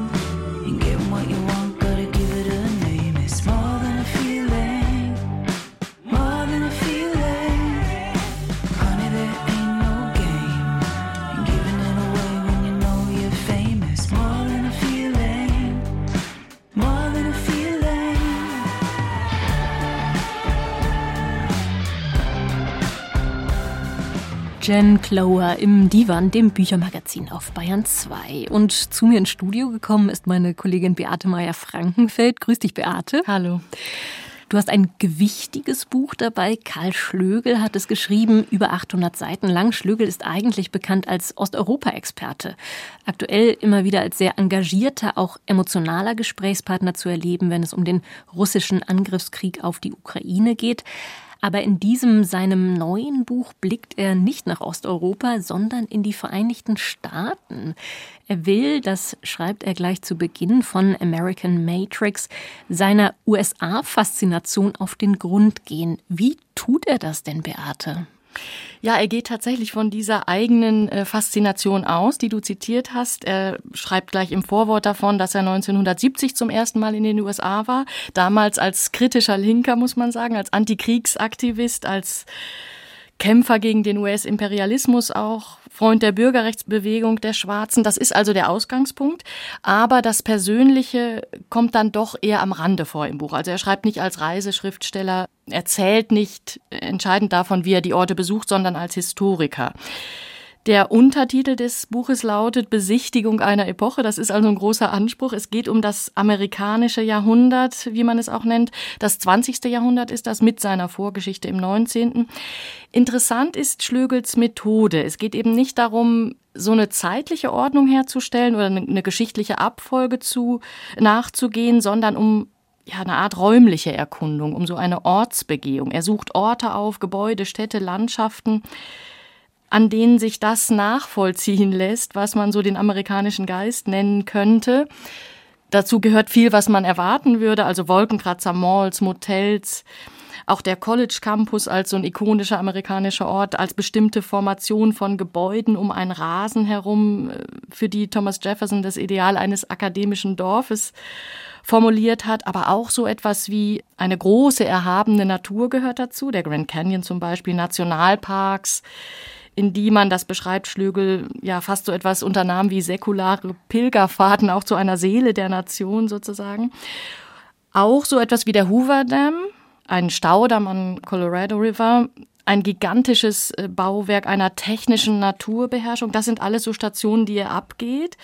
Jen Clower im Diwan, dem Büchermagazin auf Bayern 2. Und zu mir ins Studio gekommen ist meine Kollegin Beate Meyer-Frankenfeld. Grüß dich, Beate. Hallo. Du hast ein gewichtiges Buch dabei. Karl Schlögel hat es geschrieben, über 800 Seiten lang. Schlögel ist eigentlich bekannt als Osteuropa-Experte. Aktuell immer wieder als sehr engagierter, auch emotionaler Gesprächspartner zu erleben, wenn es um den russischen Angriffskrieg auf die Ukraine geht. Aber in diesem, seinem neuen Buch blickt er nicht nach Osteuropa, sondern in die Vereinigten Staaten. Er will, das schreibt er gleich zu Beginn von American Matrix, seiner USA-Faszination auf den Grund gehen. Wie tut er das denn, Beate? Ja, er geht tatsächlich von dieser eigenen Faszination aus, die du zitiert hast. Er schreibt gleich im Vorwort davon, dass er 1970 zum ersten Mal in den USA war. Damals als kritischer Linker, muss man sagen, als Antikriegsaktivist, als Kämpfer gegen den US-Imperialismus auch, Freund der Bürgerrechtsbewegung der Schwarzen. Das ist also der Ausgangspunkt. Aber das Persönliche kommt dann doch eher am Rande vor im Buch. Also er schreibt nicht als Reiseschriftsteller, erzählt nicht entscheidend davon, wie er die Orte besucht, sondern als Historiker. Der Untertitel des Buches lautet Besichtigung einer Epoche. Das ist also ein großer Anspruch. Es geht um das amerikanische Jahrhundert, wie man es auch nennt. Das 20. Jahrhundert ist das mit seiner Vorgeschichte im 19. Interessant ist Schlögels Methode. Es geht eben nicht darum, so eine zeitliche Ordnung herzustellen oder eine geschichtliche Abfolge nachzugehen, sondern um eine Art räumliche Erkundung, um so eine Ortsbegehung. Er sucht Orte auf, Gebäude, Städte, Landschaften, an denen sich das nachvollziehen lässt, was man so den amerikanischen Geist nennen könnte. Dazu gehört viel, was man erwarten würde, also Wolkenkratzer, Malls, Motels, auch der College Campus als so ein ikonischer amerikanischer Ort, als bestimmte Formation von Gebäuden um einen Rasen herum, für die Thomas Jefferson das Ideal eines akademischen Dorfes formuliert hat, aber auch so etwas wie eine große, erhabene Natur gehört dazu, der Grand Canyon zum Beispiel, Nationalparks, in die man, das beschreibt Schlögel, ja fast so etwas unternahm wie säkulare Pilgerfahrten, auch zu einer Seele der Nation sozusagen. Auch so etwas wie der Hoover Dam, ein Staudamm am Colorado River, ein gigantisches Bauwerk einer technischen Naturbeherrschung. Das sind alles so Stationen, die er abgeht.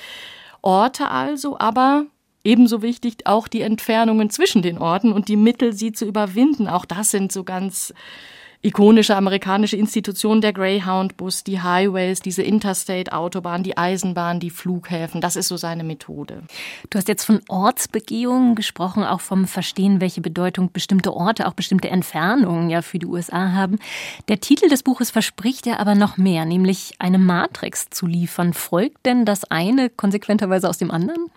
Orte also, aber ebenso wichtig auch die Entfernungen zwischen den Orten und die Mittel, sie zu überwinden. Auch das sind so ganz ikonische amerikanische Institutionen, der Greyhound-Bus, die Highways, diese Interstate-Autobahn, die Eisenbahn, die Flughäfen. Das ist so seine Methode. Du hast jetzt von Ortsbegehungen gesprochen, auch vom Verstehen, welche Bedeutung bestimmte Orte, auch bestimmte Entfernungen ja für die USA haben. Der Titel des Buches verspricht ja aber noch mehr, nämlich eine Matrix zu liefern. Folgt denn das eine konsequenterweise aus dem anderen?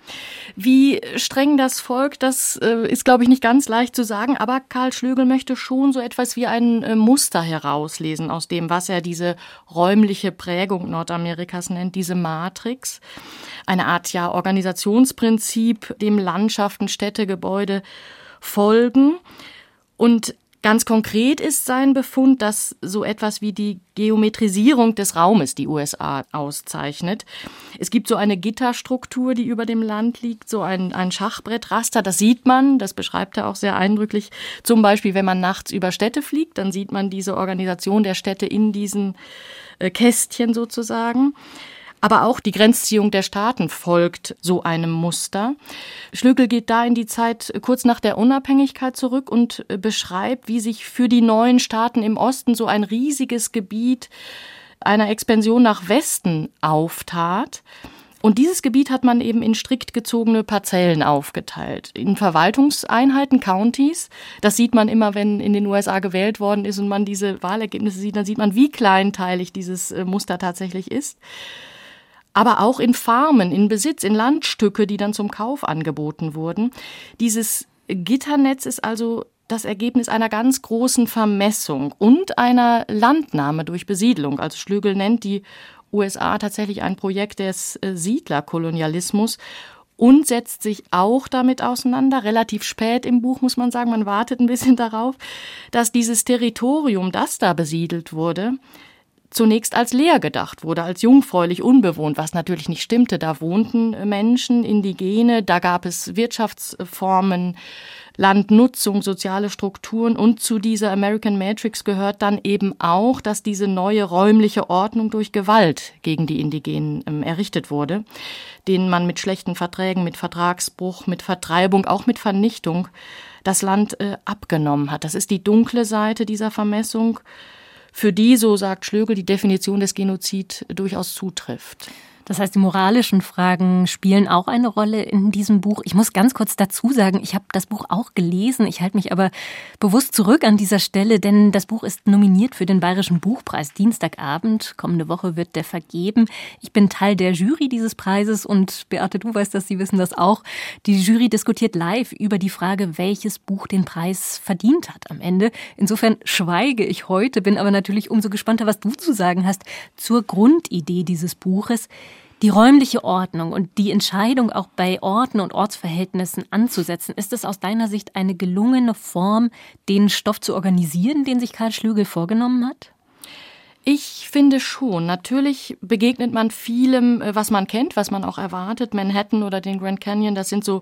Wie streng das folgt, das ist, glaube ich, nicht ganz leicht zu sagen. Aber Karl Schlögel möchte schon so etwas wie einen Muster herauslesen aus dem, was er diese räumliche Prägung Nordamerikas nennt, diese Matrix. Eine Art Organisationsprinzip, dem Landschaften, Städte, Gebäude folgen. Und ganz konkret ist sein Befund, dass so etwas wie die Geometrisierung des Raumes die USA auszeichnet. Es gibt so eine Gitterstruktur, die über dem Land liegt, so ein Schachbrettraster. Das sieht man, das beschreibt er auch sehr eindrücklich. Zum Beispiel, wenn man nachts über Städte fliegt, dann sieht man diese Organisation der Städte in diesen Kästchen sozusagen. Aber auch die Grenzziehung der Staaten folgt so einem Muster. Schlögel geht da in die Zeit kurz nach der Unabhängigkeit zurück und beschreibt, wie sich für die neuen Staaten im Osten so ein riesiges Gebiet einer Expansion nach Westen auftat. Und dieses Gebiet hat man eben in strikt gezogene Parzellen aufgeteilt, in Verwaltungseinheiten, Countys. Das sieht man immer, wenn in den USA gewählt worden ist und man diese Wahlergebnisse sieht, dann sieht man, wie kleinteilig dieses Muster tatsächlich ist. Aber auch in Farmen, in Besitz, in Landstücke, die dann zum Kauf angeboten wurden. Dieses Gitternetz ist also das Ergebnis einer ganz großen Vermessung und einer Landnahme durch Besiedlung. Also Schlögel nennt die USA tatsächlich ein Projekt des Siedlerkolonialismus und setzt sich auch damit auseinander, relativ spät im Buch muss man sagen, man wartet ein bisschen darauf, dass dieses Territorium, das da besiedelt wurde, zunächst als leer gedacht wurde, als jungfräulich unbewohnt, was natürlich nicht stimmte. Da wohnten Menschen, Indigene, da gab es Wirtschaftsformen, Landnutzung, soziale Strukturen, und zu dieser American Matrix gehört dann eben auch, dass diese neue räumliche Ordnung durch Gewalt gegen die Indigenen errichtet wurde, denen man mit schlechten Verträgen, mit Vertragsbruch, mit Vertreibung, auch mit Vernichtung das Land abgenommen hat. Das ist die dunkle Seite dieser Vermessung, für die, so sagt Schlögel, die Definition des Genozid durchaus zutrifft. Das heißt, die moralischen Fragen spielen auch eine Rolle in diesem Buch. Ich muss ganz kurz dazu sagen, ich habe das Buch auch gelesen. Ich halte mich aber bewusst zurück an dieser Stelle, denn das Buch ist nominiert für den Bayerischen Buchpreis. Dienstagabend, kommende Woche, wird der vergeben. Ich bin Teil der Jury dieses Preises und Beate, du weißt das, Sie wissen das auch. Die Jury diskutiert live über die Frage, welches Buch den Preis verdient hat am Ende. Insofern schweige ich heute, bin aber natürlich umso gespannter, was du zu sagen hast zur Grundidee dieses Buches. Die räumliche Ordnung und die Entscheidung, auch bei Orten und Ortsverhältnissen anzusetzen, ist es aus deiner Sicht eine gelungene Form, den Stoff zu organisieren, den sich Karl Schlögel vorgenommen hat? Ich finde schon. Natürlich begegnet man vielem, was man kennt, was man auch erwartet. Manhattan oder den Grand Canyon, das sind so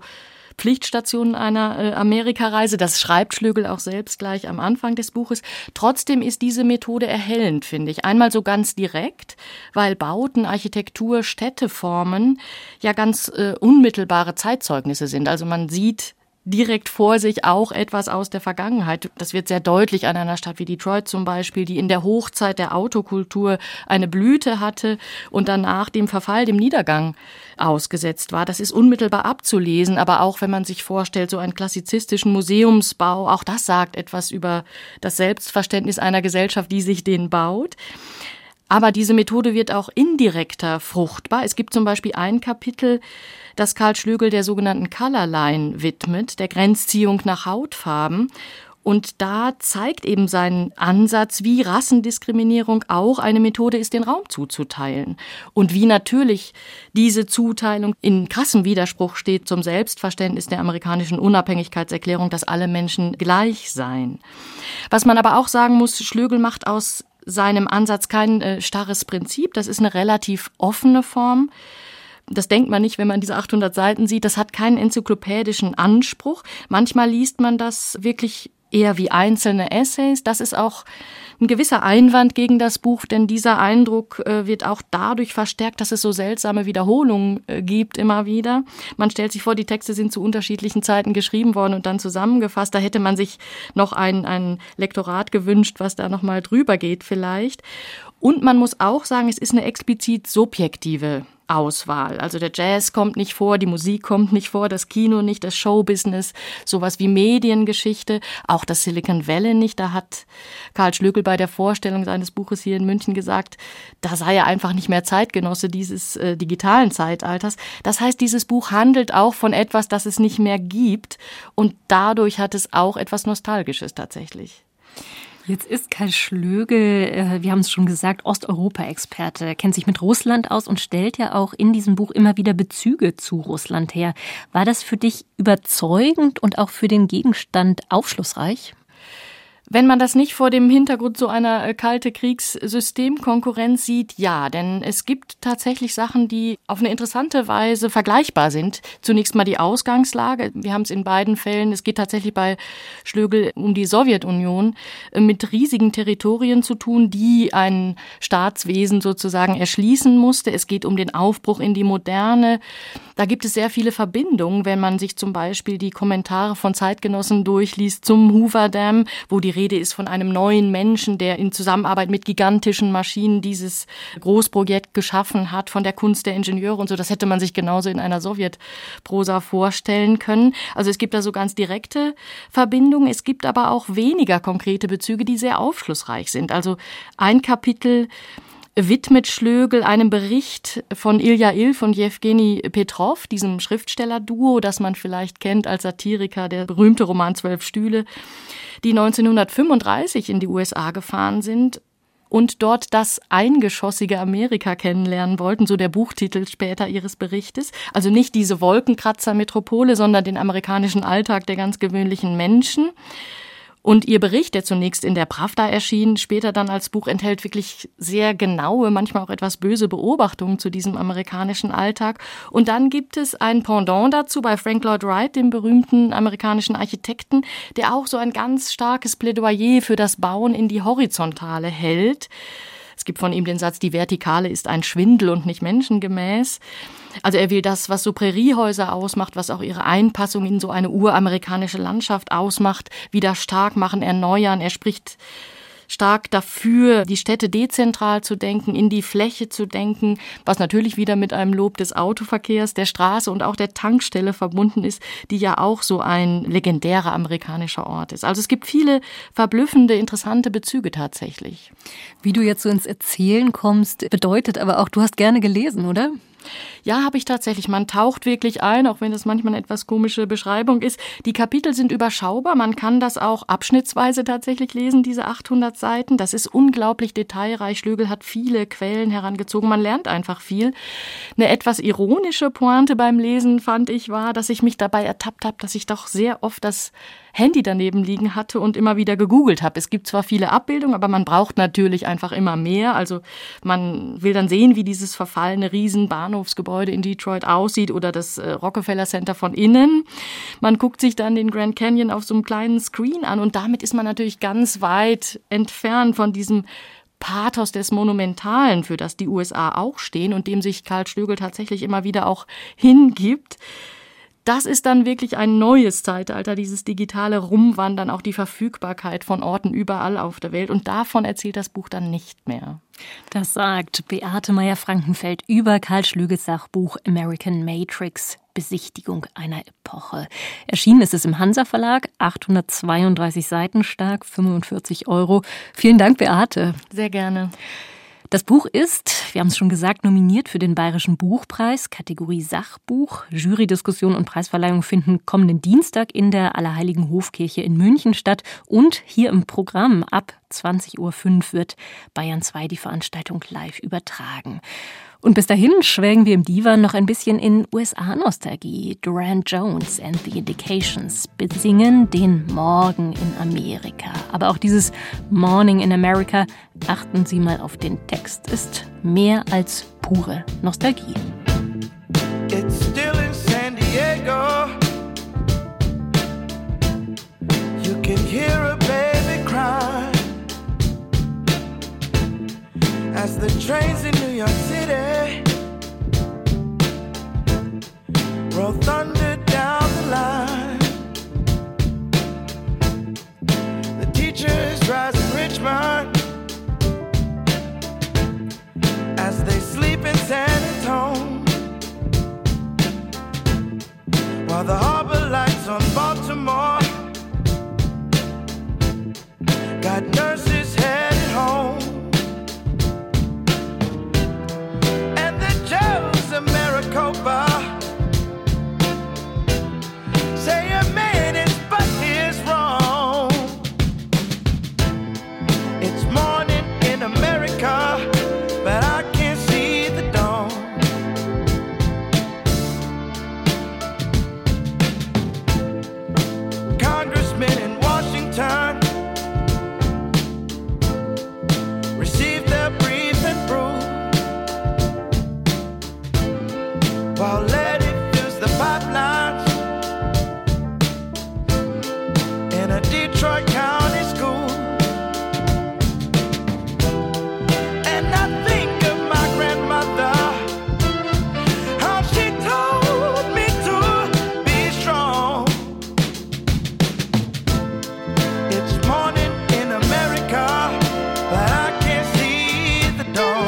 Pflichtstationen einer Amerikareise. Das schreibt Schlögel auch selbst gleich am Anfang des Buches. Trotzdem ist diese Methode erhellend, finde ich. Einmal so ganz direkt, weil Bauten, Architektur, Städteformen ja ganz unmittelbare Zeitzeugnisse sind. Also man sieht direkt vor sich auch etwas aus der Vergangenheit. Das wird sehr deutlich an einer Stadt wie Detroit zum Beispiel, die in der Hochzeit der Autokultur eine Blüte hatte und danach dem Verfall, dem Niedergang ausgesetzt war. Das ist unmittelbar abzulesen, aber auch wenn man sich vorstellt, so einen klassizistischen Museumsbau, auch das sagt etwas über das Selbstverständnis einer Gesellschaft, die sich den baut. Aber diese Methode wird auch indirekter fruchtbar. Es gibt zum Beispiel ein Kapitel, das Karl Schlögel der sogenannten Color Line widmet, der Grenzziehung nach Hautfarben. Und da zeigt eben sein Ansatz, wie Rassendiskriminierung auch eine Methode ist, den Raum zuzuteilen. Und wie natürlich diese Zuteilung in krassem Widerspruch steht zum Selbstverständnis der amerikanischen Unabhängigkeitserklärung, dass alle Menschen gleich seien. Was man aber auch sagen muss, Schlögel macht aus seinem Ansatz kein starres Prinzip. Das ist eine relativ offene Form. Das denkt man nicht, wenn man diese 800 Seiten sieht. Das hat keinen enzyklopädischen Anspruch. Manchmal liest man das wirklich eher wie einzelne Essays. Das ist auch ein gewisser Einwand gegen das Buch, denn dieser Eindruck wird auch dadurch verstärkt, dass es so seltsame Wiederholungen gibt immer wieder. Man stellt sich vor, die Texte sind zu unterschiedlichen Zeiten geschrieben worden und dann zusammengefasst. Da hätte man sich noch ein Lektorat gewünscht, was da nochmal drüber geht vielleicht. Und man muss auch sagen, es ist eine explizit subjektive Auswahl. Also der Jazz kommt nicht vor, die Musik kommt nicht vor, das Kino nicht, das Showbusiness, sowas wie Mediengeschichte, auch das Silicon Valley nicht. Da hat Karl Schlögel bei der Vorstellung seines Buches hier in München gesagt, da sei er einfach nicht mehr Zeitgenosse dieses digitalen Zeitalters. Das heißt, dieses Buch handelt auch von etwas, das es nicht mehr gibt, und dadurch hat es auch etwas Nostalgisches tatsächlich. Jetzt ist Karl Schlögel, wir haben es schon gesagt, Osteuropa-Experte. Er kennt sich mit Russland aus und stellt ja auch in diesem Buch immer wieder Bezüge zu Russland her. War das für dich überzeugend und auch für den Gegenstand aufschlussreich? Wenn man das nicht vor dem Hintergrund so einer kalte Kriegssystemkonkurrenz sieht, ja, denn es gibt tatsächlich Sachen, die auf eine interessante Weise vergleichbar sind. Zunächst mal die Ausgangslage. Wir haben es in beiden Fällen, es geht tatsächlich bei Schlögel um die Sowjetunion, mit riesigen Territorien zu tun, die ein Staatswesen sozusagen erschließen musste. Es geht um den Aufbruch in die Moderne. Da gibt es sehr viele Verbindungen, wenn man sich zum Beispiel die Kommentare von Zeitgenossen durchliest zum Hoover Dam, wo die Rede ist von einem neuen Menschen, der in Zusammenarbeit mit gigantischen Maschinen dieses Großprojekt geschaffen hat, von der Kunst der Ingenieure und so. Das hätte man sich genauso in einer Sowjetprosa vorstellen können. Also es gibt da so ganz direkte Verbindungen. Es gibt aber auch weniger konkrete Bezüge, die sehr aufschlussreich sind. Also ein Kapitel widmet Schlögel einem Bericht von Ilja Ilf und Jewgeni Petrow, diesem Schriftstellerduo, das man vielleicht kennt als Satiriker, der berühmte Roman 12 Stühle, die 1935 in die USA gefahren sind und dort das eingeschossige Amerika kennenlernen wollten, so der Buchtitel später ihres Berichtes. Also nicht diese Wolkenkratzer-Metropole, sondern den amerikanischen Alltag der ganz gewöhnlichen Menschen. Und Ihr Bericht, der zunächst in der Pravda erschien, später dann als Buch enthält wirklich sehr genaue, manchmal auch etwas böse Beobachtungen zu diesem amerikanischen Alltag. Und dann gibt es ein Pendant dazu bei Frank Lloyd Wright, dem berühmten amerikanischen Architekten, der auch so ein ganz starkes Plädoyer für das Bauen in die Horizontale hält. Es gibt von ihm den Satz, die Vertikale ist ein Schwindel und nicht menschengemäß. Also er will das, was so Präriehäuser ausmacht, was auch ihre Einpassung in so eine uramerikanische Landschaft ausmacht, wieder stark machen, erneuern. Er spricht stark dafür, die Städte dezentral zu denken, in die Fläche zu denken, was natürlich wieder mit einem Lob des Autoverkehrs, der Straße und auch der Tankstelle verbunden ist, die ja auch so ein legendärer amerikanischer Ort ist. Also es gibt viele verblüffende, interessante Bezüge tatsächlich. Wie du jetzt so ins Erzählen kommst, bedeutet aber auch, du hast gerne gelesen, oder? Ja, habe ich tatsächlich. Man taucht wirklich ein, auch wenn das manchmal eine etwas komische Beschreibung ist. Die Kapitel sind überschaubar. Man kann das auch abschnittsweise tatsächlich lesen, diese 800 Seiten. Das ist unglaublich detailreich. Schlögel hat viele Quellen herangezogen. Man lernt einfach viel. Eine etwas ironische Pointe beim Lesen, fand ich, war, dass ich mich dabei ertappt habe, dass ich doch sehr oft das Handy daneben liegen hatte und immer wieder gegoogelt habe. Es gibt zwar viele Abbildungen, aber man braucht natürlich einfach immer mehr. Also man will dann sehen, wie dieses verfallene Riesenbahnhofsgebäude in Detroit aussieht oder das Rockefeller Center von innen. Man guckt sich dann den Grand Canyon auf so einem kleinen Screen an und damit ist man natürlich ganz weit entfernt von diesem Pathos des Monumentalen, für das die USA auch stehen und dem sich Karl Schlögel tatsächlich immer wieder auch hingibt. Das ist dann wirklich ein neues Zeitalter, dieses digitale Rumwandern, auch die Verfügbarkeit von Orten überall auf der Welt. Und davon erzählt das Buch dann nicht mehr. Das sagt Beate Meyer-Frankenfeld über Karl Schlögels Sachbuch American Matrix, Besichtigung einer Epoche. Erschienen ist es im Hansa-Verlag, 832 Seiten stark, 45 €. Vielen Dank, Beate. Sehr gerne. Das Buch ist, wir haben es schon gesagt, nominiert für den Bayerischen Buchpreis, Kategorie Sachbuch. Jurydiskussion und Preisverleihung finden kommenden Dienstag in der Allerheiligen Hofkirche in München statt. Und hier im Programm ab 20:05 Uhr wird Bayern 2 die Veranstaltung live übertragen. Und bis dahin schwelgen wir im Diwan noch ein bisschen in USA-Nostalgie. Duran Jones and the Indications besingen den Morgen in Amerika. Aber auch dieses Morning in America, achten Sie mal auf den Text, ist mehr als pure Nostalgie. It's still in San Diego. You can hear a baby cry as the trains in New York City roll thunder down the line. The teachers rise in Richmond as they sleep in San Antonio, while the harbor lights on Baltimore got nurses headed home. Joe's in Maricopa say a man is but is wrong. It's morning in America, but I can't see the dawn. Congressmen in Washington received their brief and proof, while Letty fills the pipelines in a Detroit County school. And I think of my grandmother, how she told me to be strong. It's morning in America, but I can't see the dawn.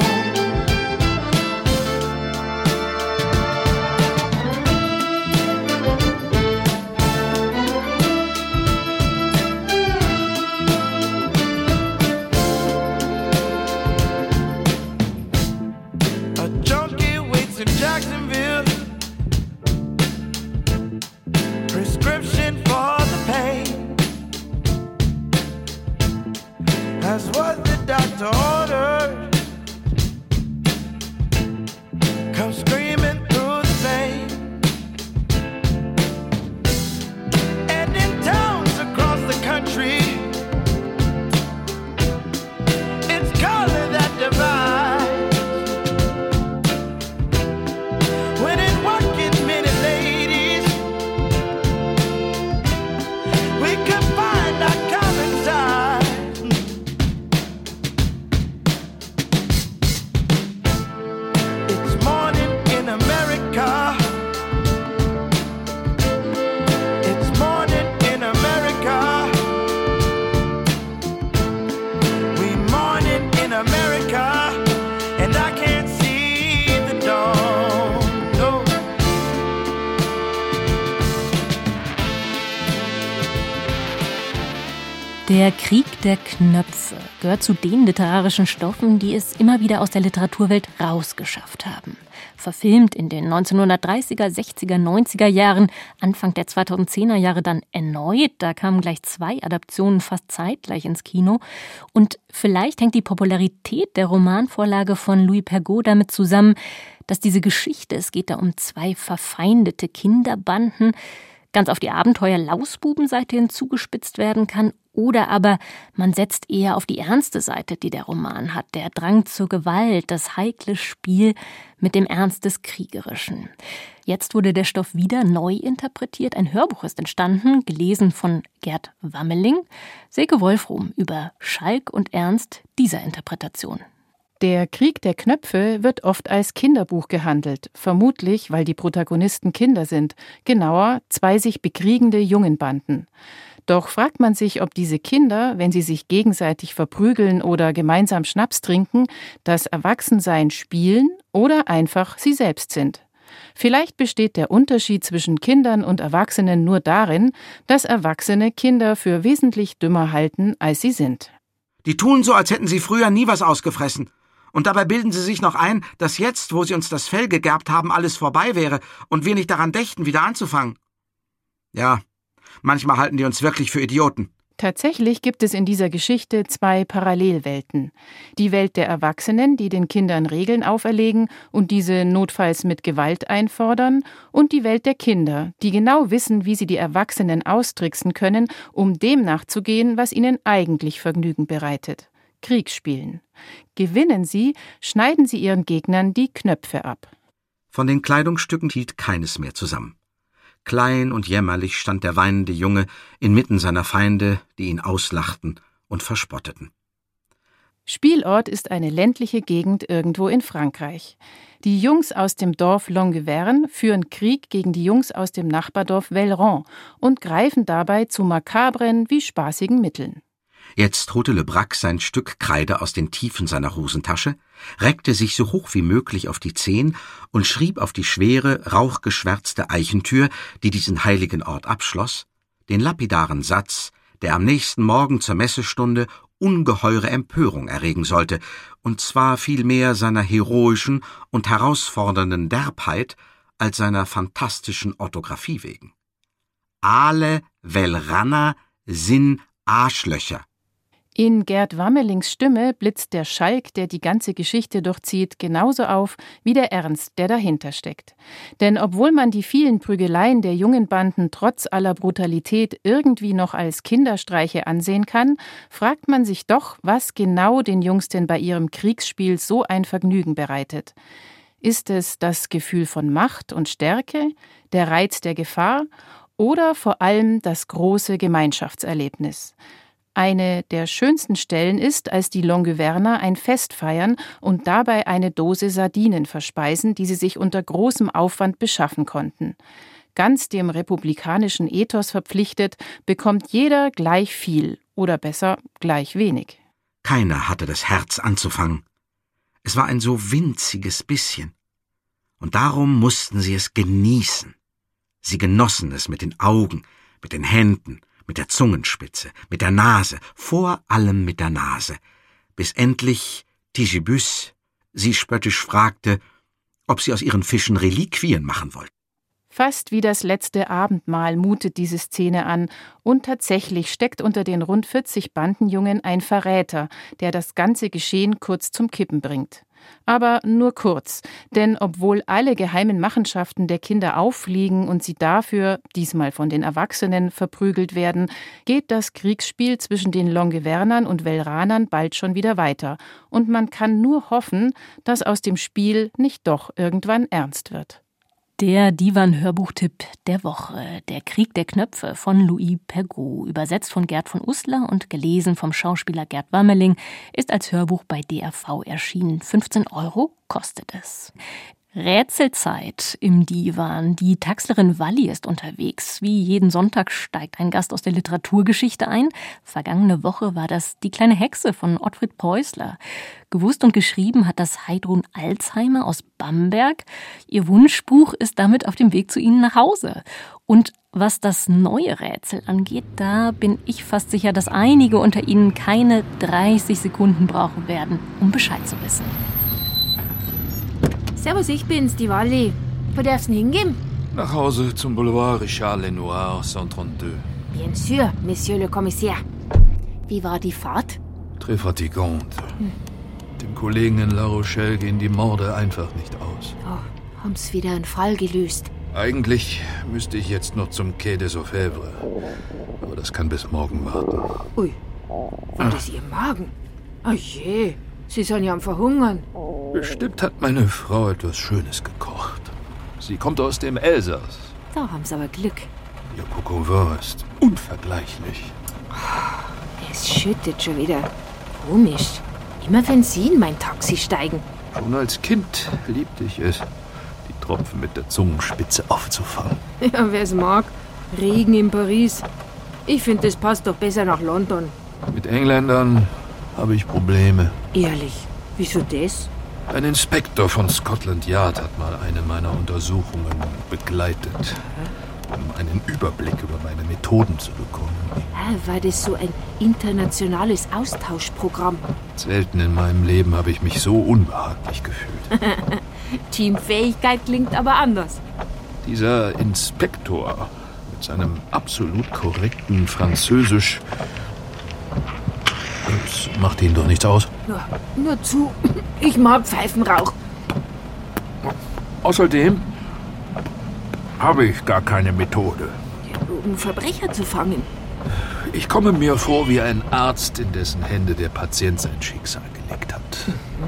Der Krieg der Knöpfe gehört zu den literarischen Stoffen, die es immer wieder aus der Literaturwelt rausgeschafft haben. Verfilmt in den 1930er, 60er, 90er Jahren, Anfang der 2010er Jahre dann erneut. Da kamen gleich zwei Adaptionen fast zeitgleich ins Kino. Und vielleicht hängt die Popularität der Romanvorlage von Louis Pergaud damit zusammen, dass diese Geschichte, es geht da um zwei verfeindete Kinderbanden, ganz auf die Abenteuer-Lausbubenseite hin zugespitzt werden kann. Oder aber man setzt eher auf die ernste Seite, die der Roman hat. Der Drang zur Gewalt, das heikle Spiel mit dem Ernst des Kriegerischen. Jetzt wurde der Stoff wieder neu interpretiert. Ein Hörbuch ist entstanden, gelesen von Gerd Wameling. Silke Wolfrom über Schalk und Ernst dieser Interpretation. Der Krieg der Knöpfe wird oft als Kinderbuch gehandelt, vermutlich, weil die Protagonisten Kinder sind, genauer zwei sich bekriegende Jungenbanden. Doch fragt man sich, ob diese Kinder, wenn sie sich gegenseitig verprügeln oder gemeinsam Schnaps trinken, das Erwachsensein spielen oder einfach sie selbst sind. Vielleicht besteht der Unterschied zwischen Kindern und Erwachsenen nur darin, dass Erwachsene Kinder für wesentlich dümmer halten, als sie sind. Die tun so, als hätten sie früher nie was ausgefressen. Und dabei bilden sie sich noch ein, dass jetzt, wo sie uns das Fell gegerbt haben, alles vorbei wäre und wir nicht daran dächten, wieder anzufangen. Ja, manchmal halten die uns wirklich für Idioten. Tatsächlich gibt es in dieser Geschichte zwei Parallelwelten. Die Welt der Erwachsenen, die den Kindern Regeln auferlegen und diese notfalls mit Gewalt einfordern, und die Welt der Kinder, die genau wissen, wie sie die Erwachsenen austricksen können, um dem nachzugehen, was ihnen eigentlich Vergnügen bereitet. Krieg spielen. Gewinnen sie, schneiden sie ihren Gegnern die Knöpfe ab. Von den Kleidungsstücken hielt keines mehr zusammen. Klein und jämmerlich stand der weinende Junge inmitten seiner Feinde, die ihn auslachten und verspotteten. Spielort ist eine ländliche Gegend irgendwo in Frankreich. Die Jungs aus dem Dorf Longuevern führen Krieg gegen die Jungs aus dem Nachbardorf Velleron und greifen dabei zu makabren wie spaßigen Mitteln. Jetzt holte Le Brac sein Stück Kreide aus den Tiefen seiner Hosentasche, reckte sich so hoch wie möglich auf die Zehen und schrieb auf die schwere, rauchgeschwärzte Eichentür, die diesen heiligen Ort abschloss, den lapidaren Satz, der am nächsten Morgen zur Messestunde ungeheure Empörung erregen sollte, und zwar vielmehr seiner heroischen und herausfordernden Derbheit als seiner fantastischen Orthographie wegen. Alle Velraner sind Arschlöcher. In Gerd Wamelings Stimme blitzt der Schalk, der die ganze Geschichte durchzieht, genauso auf wie der Ernst, der dahinter steckt. Denn obwohl man die vielen Prügeleien der jungen Banden trotz aller Brutalität irgendwie noch als Kinderstreiche ansehen kann, fragt man sich doch, was genau den Jungs denn bei ihrem Kriegsspiel so ein Vergnügen bereitet. Ist es das Gefühl von Macht und Stärke, der Reiz der Gefahr oder vor allem das große Gemeinschaftserlebnis? Eine der schönsten Stellen ist, als die Longueverner ein Fest feiern und dabei eine Dose Sardinen verspeisen, die sie sich unter großem Aufwand beschaffen konnten. Ganz dem republikanischen Ethos verpflichtet, bekommt jeder gleich viel oder besser gleich wenig. Keiner hatte das Herz anzufangen. Es war ein so winziges bisschen. Und darum mussten sie es genießen. Sie genossen es mit den Augen, mit den Händen, mit der Zungenspitze, mit der Nase, vor allem mit der Nase, bis endlich Tischibüs sie spöttisch fragte, ob sie aus ihren Fischen Reliquien machen wollten. Fast wie das letzte Abendmahl mutet diese Szene an, und tatsächlich steckt unter den rund 40 Bandenjungen ein Verräter, der das ganze Geschehen kurz zum Kippen bringt. Aber nur kurz, denn obwohl alle geheimen Machenschaften der Kinder auffliegen und sie dafür, diesmal von den Erwachsenen, verprügelt werden, geht das Kriegsspiel zwischen den Longevernern und Velranern bald schon wieder weiter. Und man kann nur hoffen, dass aus dem Spiel nicht doch irgendwann ernst wird. Der Diwan-Hörbuchtipp der Woche, Der Krieg der Knöpfe von Louis Pergaud, übersetzt von Gerd von Uslar und gelesen vom Schauspieler Gerd Wameling, ist als Hörbuch bei DAV erschienen. 15 € kostet es. Rätselzeit im Diwan. Die Taxlerin Walli ist unterwegs. Wie jeden Sonntag steigt ein Gast aus der Literaturgeschichte ein. Vergangene Woche war das Die kleine Hexe von Ottfried Preußler. Gewusst und geschrieben hat das Heidrun Alzheimer aus Bamberg. Ihr Wunschbuch ist damit auf dem Weg zu Ihnen nach Hause. Und was das neue Rätsel angeht, da bin ich fast sicher, dass einige unter Ihnen keine 30 Sekunden brauchen werden, um Bescheid zu wissen. Servus, ich bin's, die Walli. Wo darf's denn hingehen? Nach Hause zum Boulevard Richard Lenoir, 132. Bien sûr, Monsieur le Commissaire. Wie war die Fahrt? Très fatigante. Dem Kollegen in La Rochelle gehen die Morde einfach nicht aus. Oh, haben's wieder einen Fall gelöst. Eigentlich müsste ich jetzt noch zum Quai des Orfèvres. Aber das kann bis morgen warten. Ui, war das Ihr Magen? Oh je, Sie sollen ja am Verhungern. Bestimmt hat meine Frau etwas Schönes gekocht. Sie kommt aus dem Elsass. Da haben Sie aber Glück. Ihr Coq au vin ist unvergleichlich. Oh, es schüttet schon wieder. Komisch. Immer wenn Sie in mein Taxi steigen. Schon als Kind liebte ich es, die Tropfen mit der Zungenspitze aufzufangen. Ja, wer es mag. Regen in Paris. Ich finde, das passt doch besser nach London. Mit Engländern habe ich Probleme. Ehrlich? Wieso das? Ein Inspektor von Scotland Yard hat mal eine meiner Untersuchungen begleitet, um einen Überblick über meine Methoden zu bekommen. War das so ein internationales Austauschprogramm? Selten in meinem Leben habe ich mich so unbehaglich gefühlt. Teamfähigkeit klingt aber anders. Dieser Inspektor mit seinem absolut korrekten Französisch... Das macht Ihnen doch nichts aus. Nur zu. Ich mag Pfeifenrauch. Außerdem habe ich gar keine Methode. Um Verbrecher zu fangen. Ich komme mir vor wie ein Arzt, in dessen Hände der Patient sein Schicksal gelegt hat.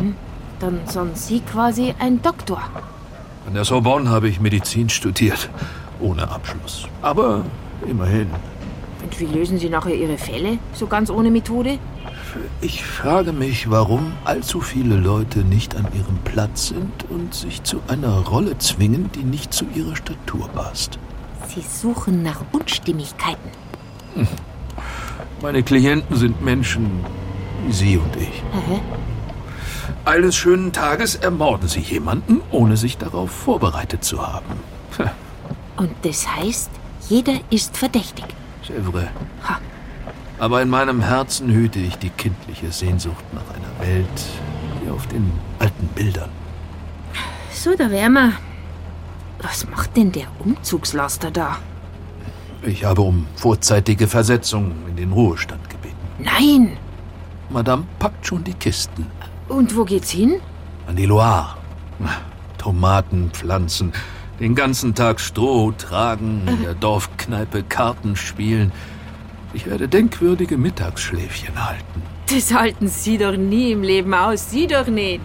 Mhm. Dann sind Sie quasi ein Doktor. An der Sorbonne habe ich Medizin studiert. Ohne Abschluss. Aber immerhin. Und wie lösen Sie nachher Ihre Fälle? So ganz ohne Methode? Ich frage mich, warum allzu viele Leute nicht an ihrem Platz sind und sich zu einer Rolle zwingen, die nicht zu ihrer Statur passt. Sie suchen nach Unstimmigkeiten. Meine Klienten sind Menschen wie Sie und ich. Aha. Eines schönen Tages ermorden Sie jemanden, ohne sich darauf vorbereitet zu haben. Und das heißt, jeder ist verdächtig. C'est vrai. Ha. Aber in meinem Herzen hüte ich die kindliche Sehnsucht nach einer Welt wie auf den alten Bildern. So, da wären wir. Was macht denn der Umzugslaster da? Ich habe um vorzeitige Versetzung in den Ruhestand gebeten. Nein! Madame packt schon die Kisten. Und wo geht's hin? An die Loire. Tomaten, Pflanzen, den ganzen Tag Stroh tragen, in der Dorfkneipe Karten spielen... Ich werde denkwürdige Mittagsschläfchen halten. Das halten Sie doch nie im Leben aus. Sie doch nicht.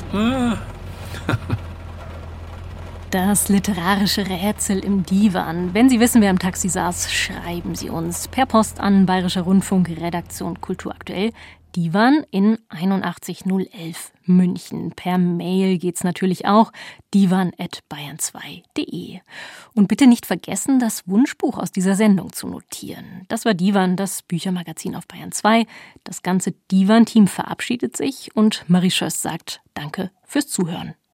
Das literarische Rätsel im Diwan. Wenn Sie wissen, wer im Taxi saß, schreiben Sie uns per Post an Bayerischer Rundfunk, Redaktion Kultur aktuell, Diwan in 81011 München. Per Mail geht's natürlich auch, diwan@bayern2.de. Und bitte nicht vergessen, das Wunschbuch aus dieser Sendung zu notieren. Das war Diwan, das Büchermagazin auf Bayern 2. Das ganze Diwan-Team verabschiedet sich und Marie Schöss sagt Danke fürs Zuhören.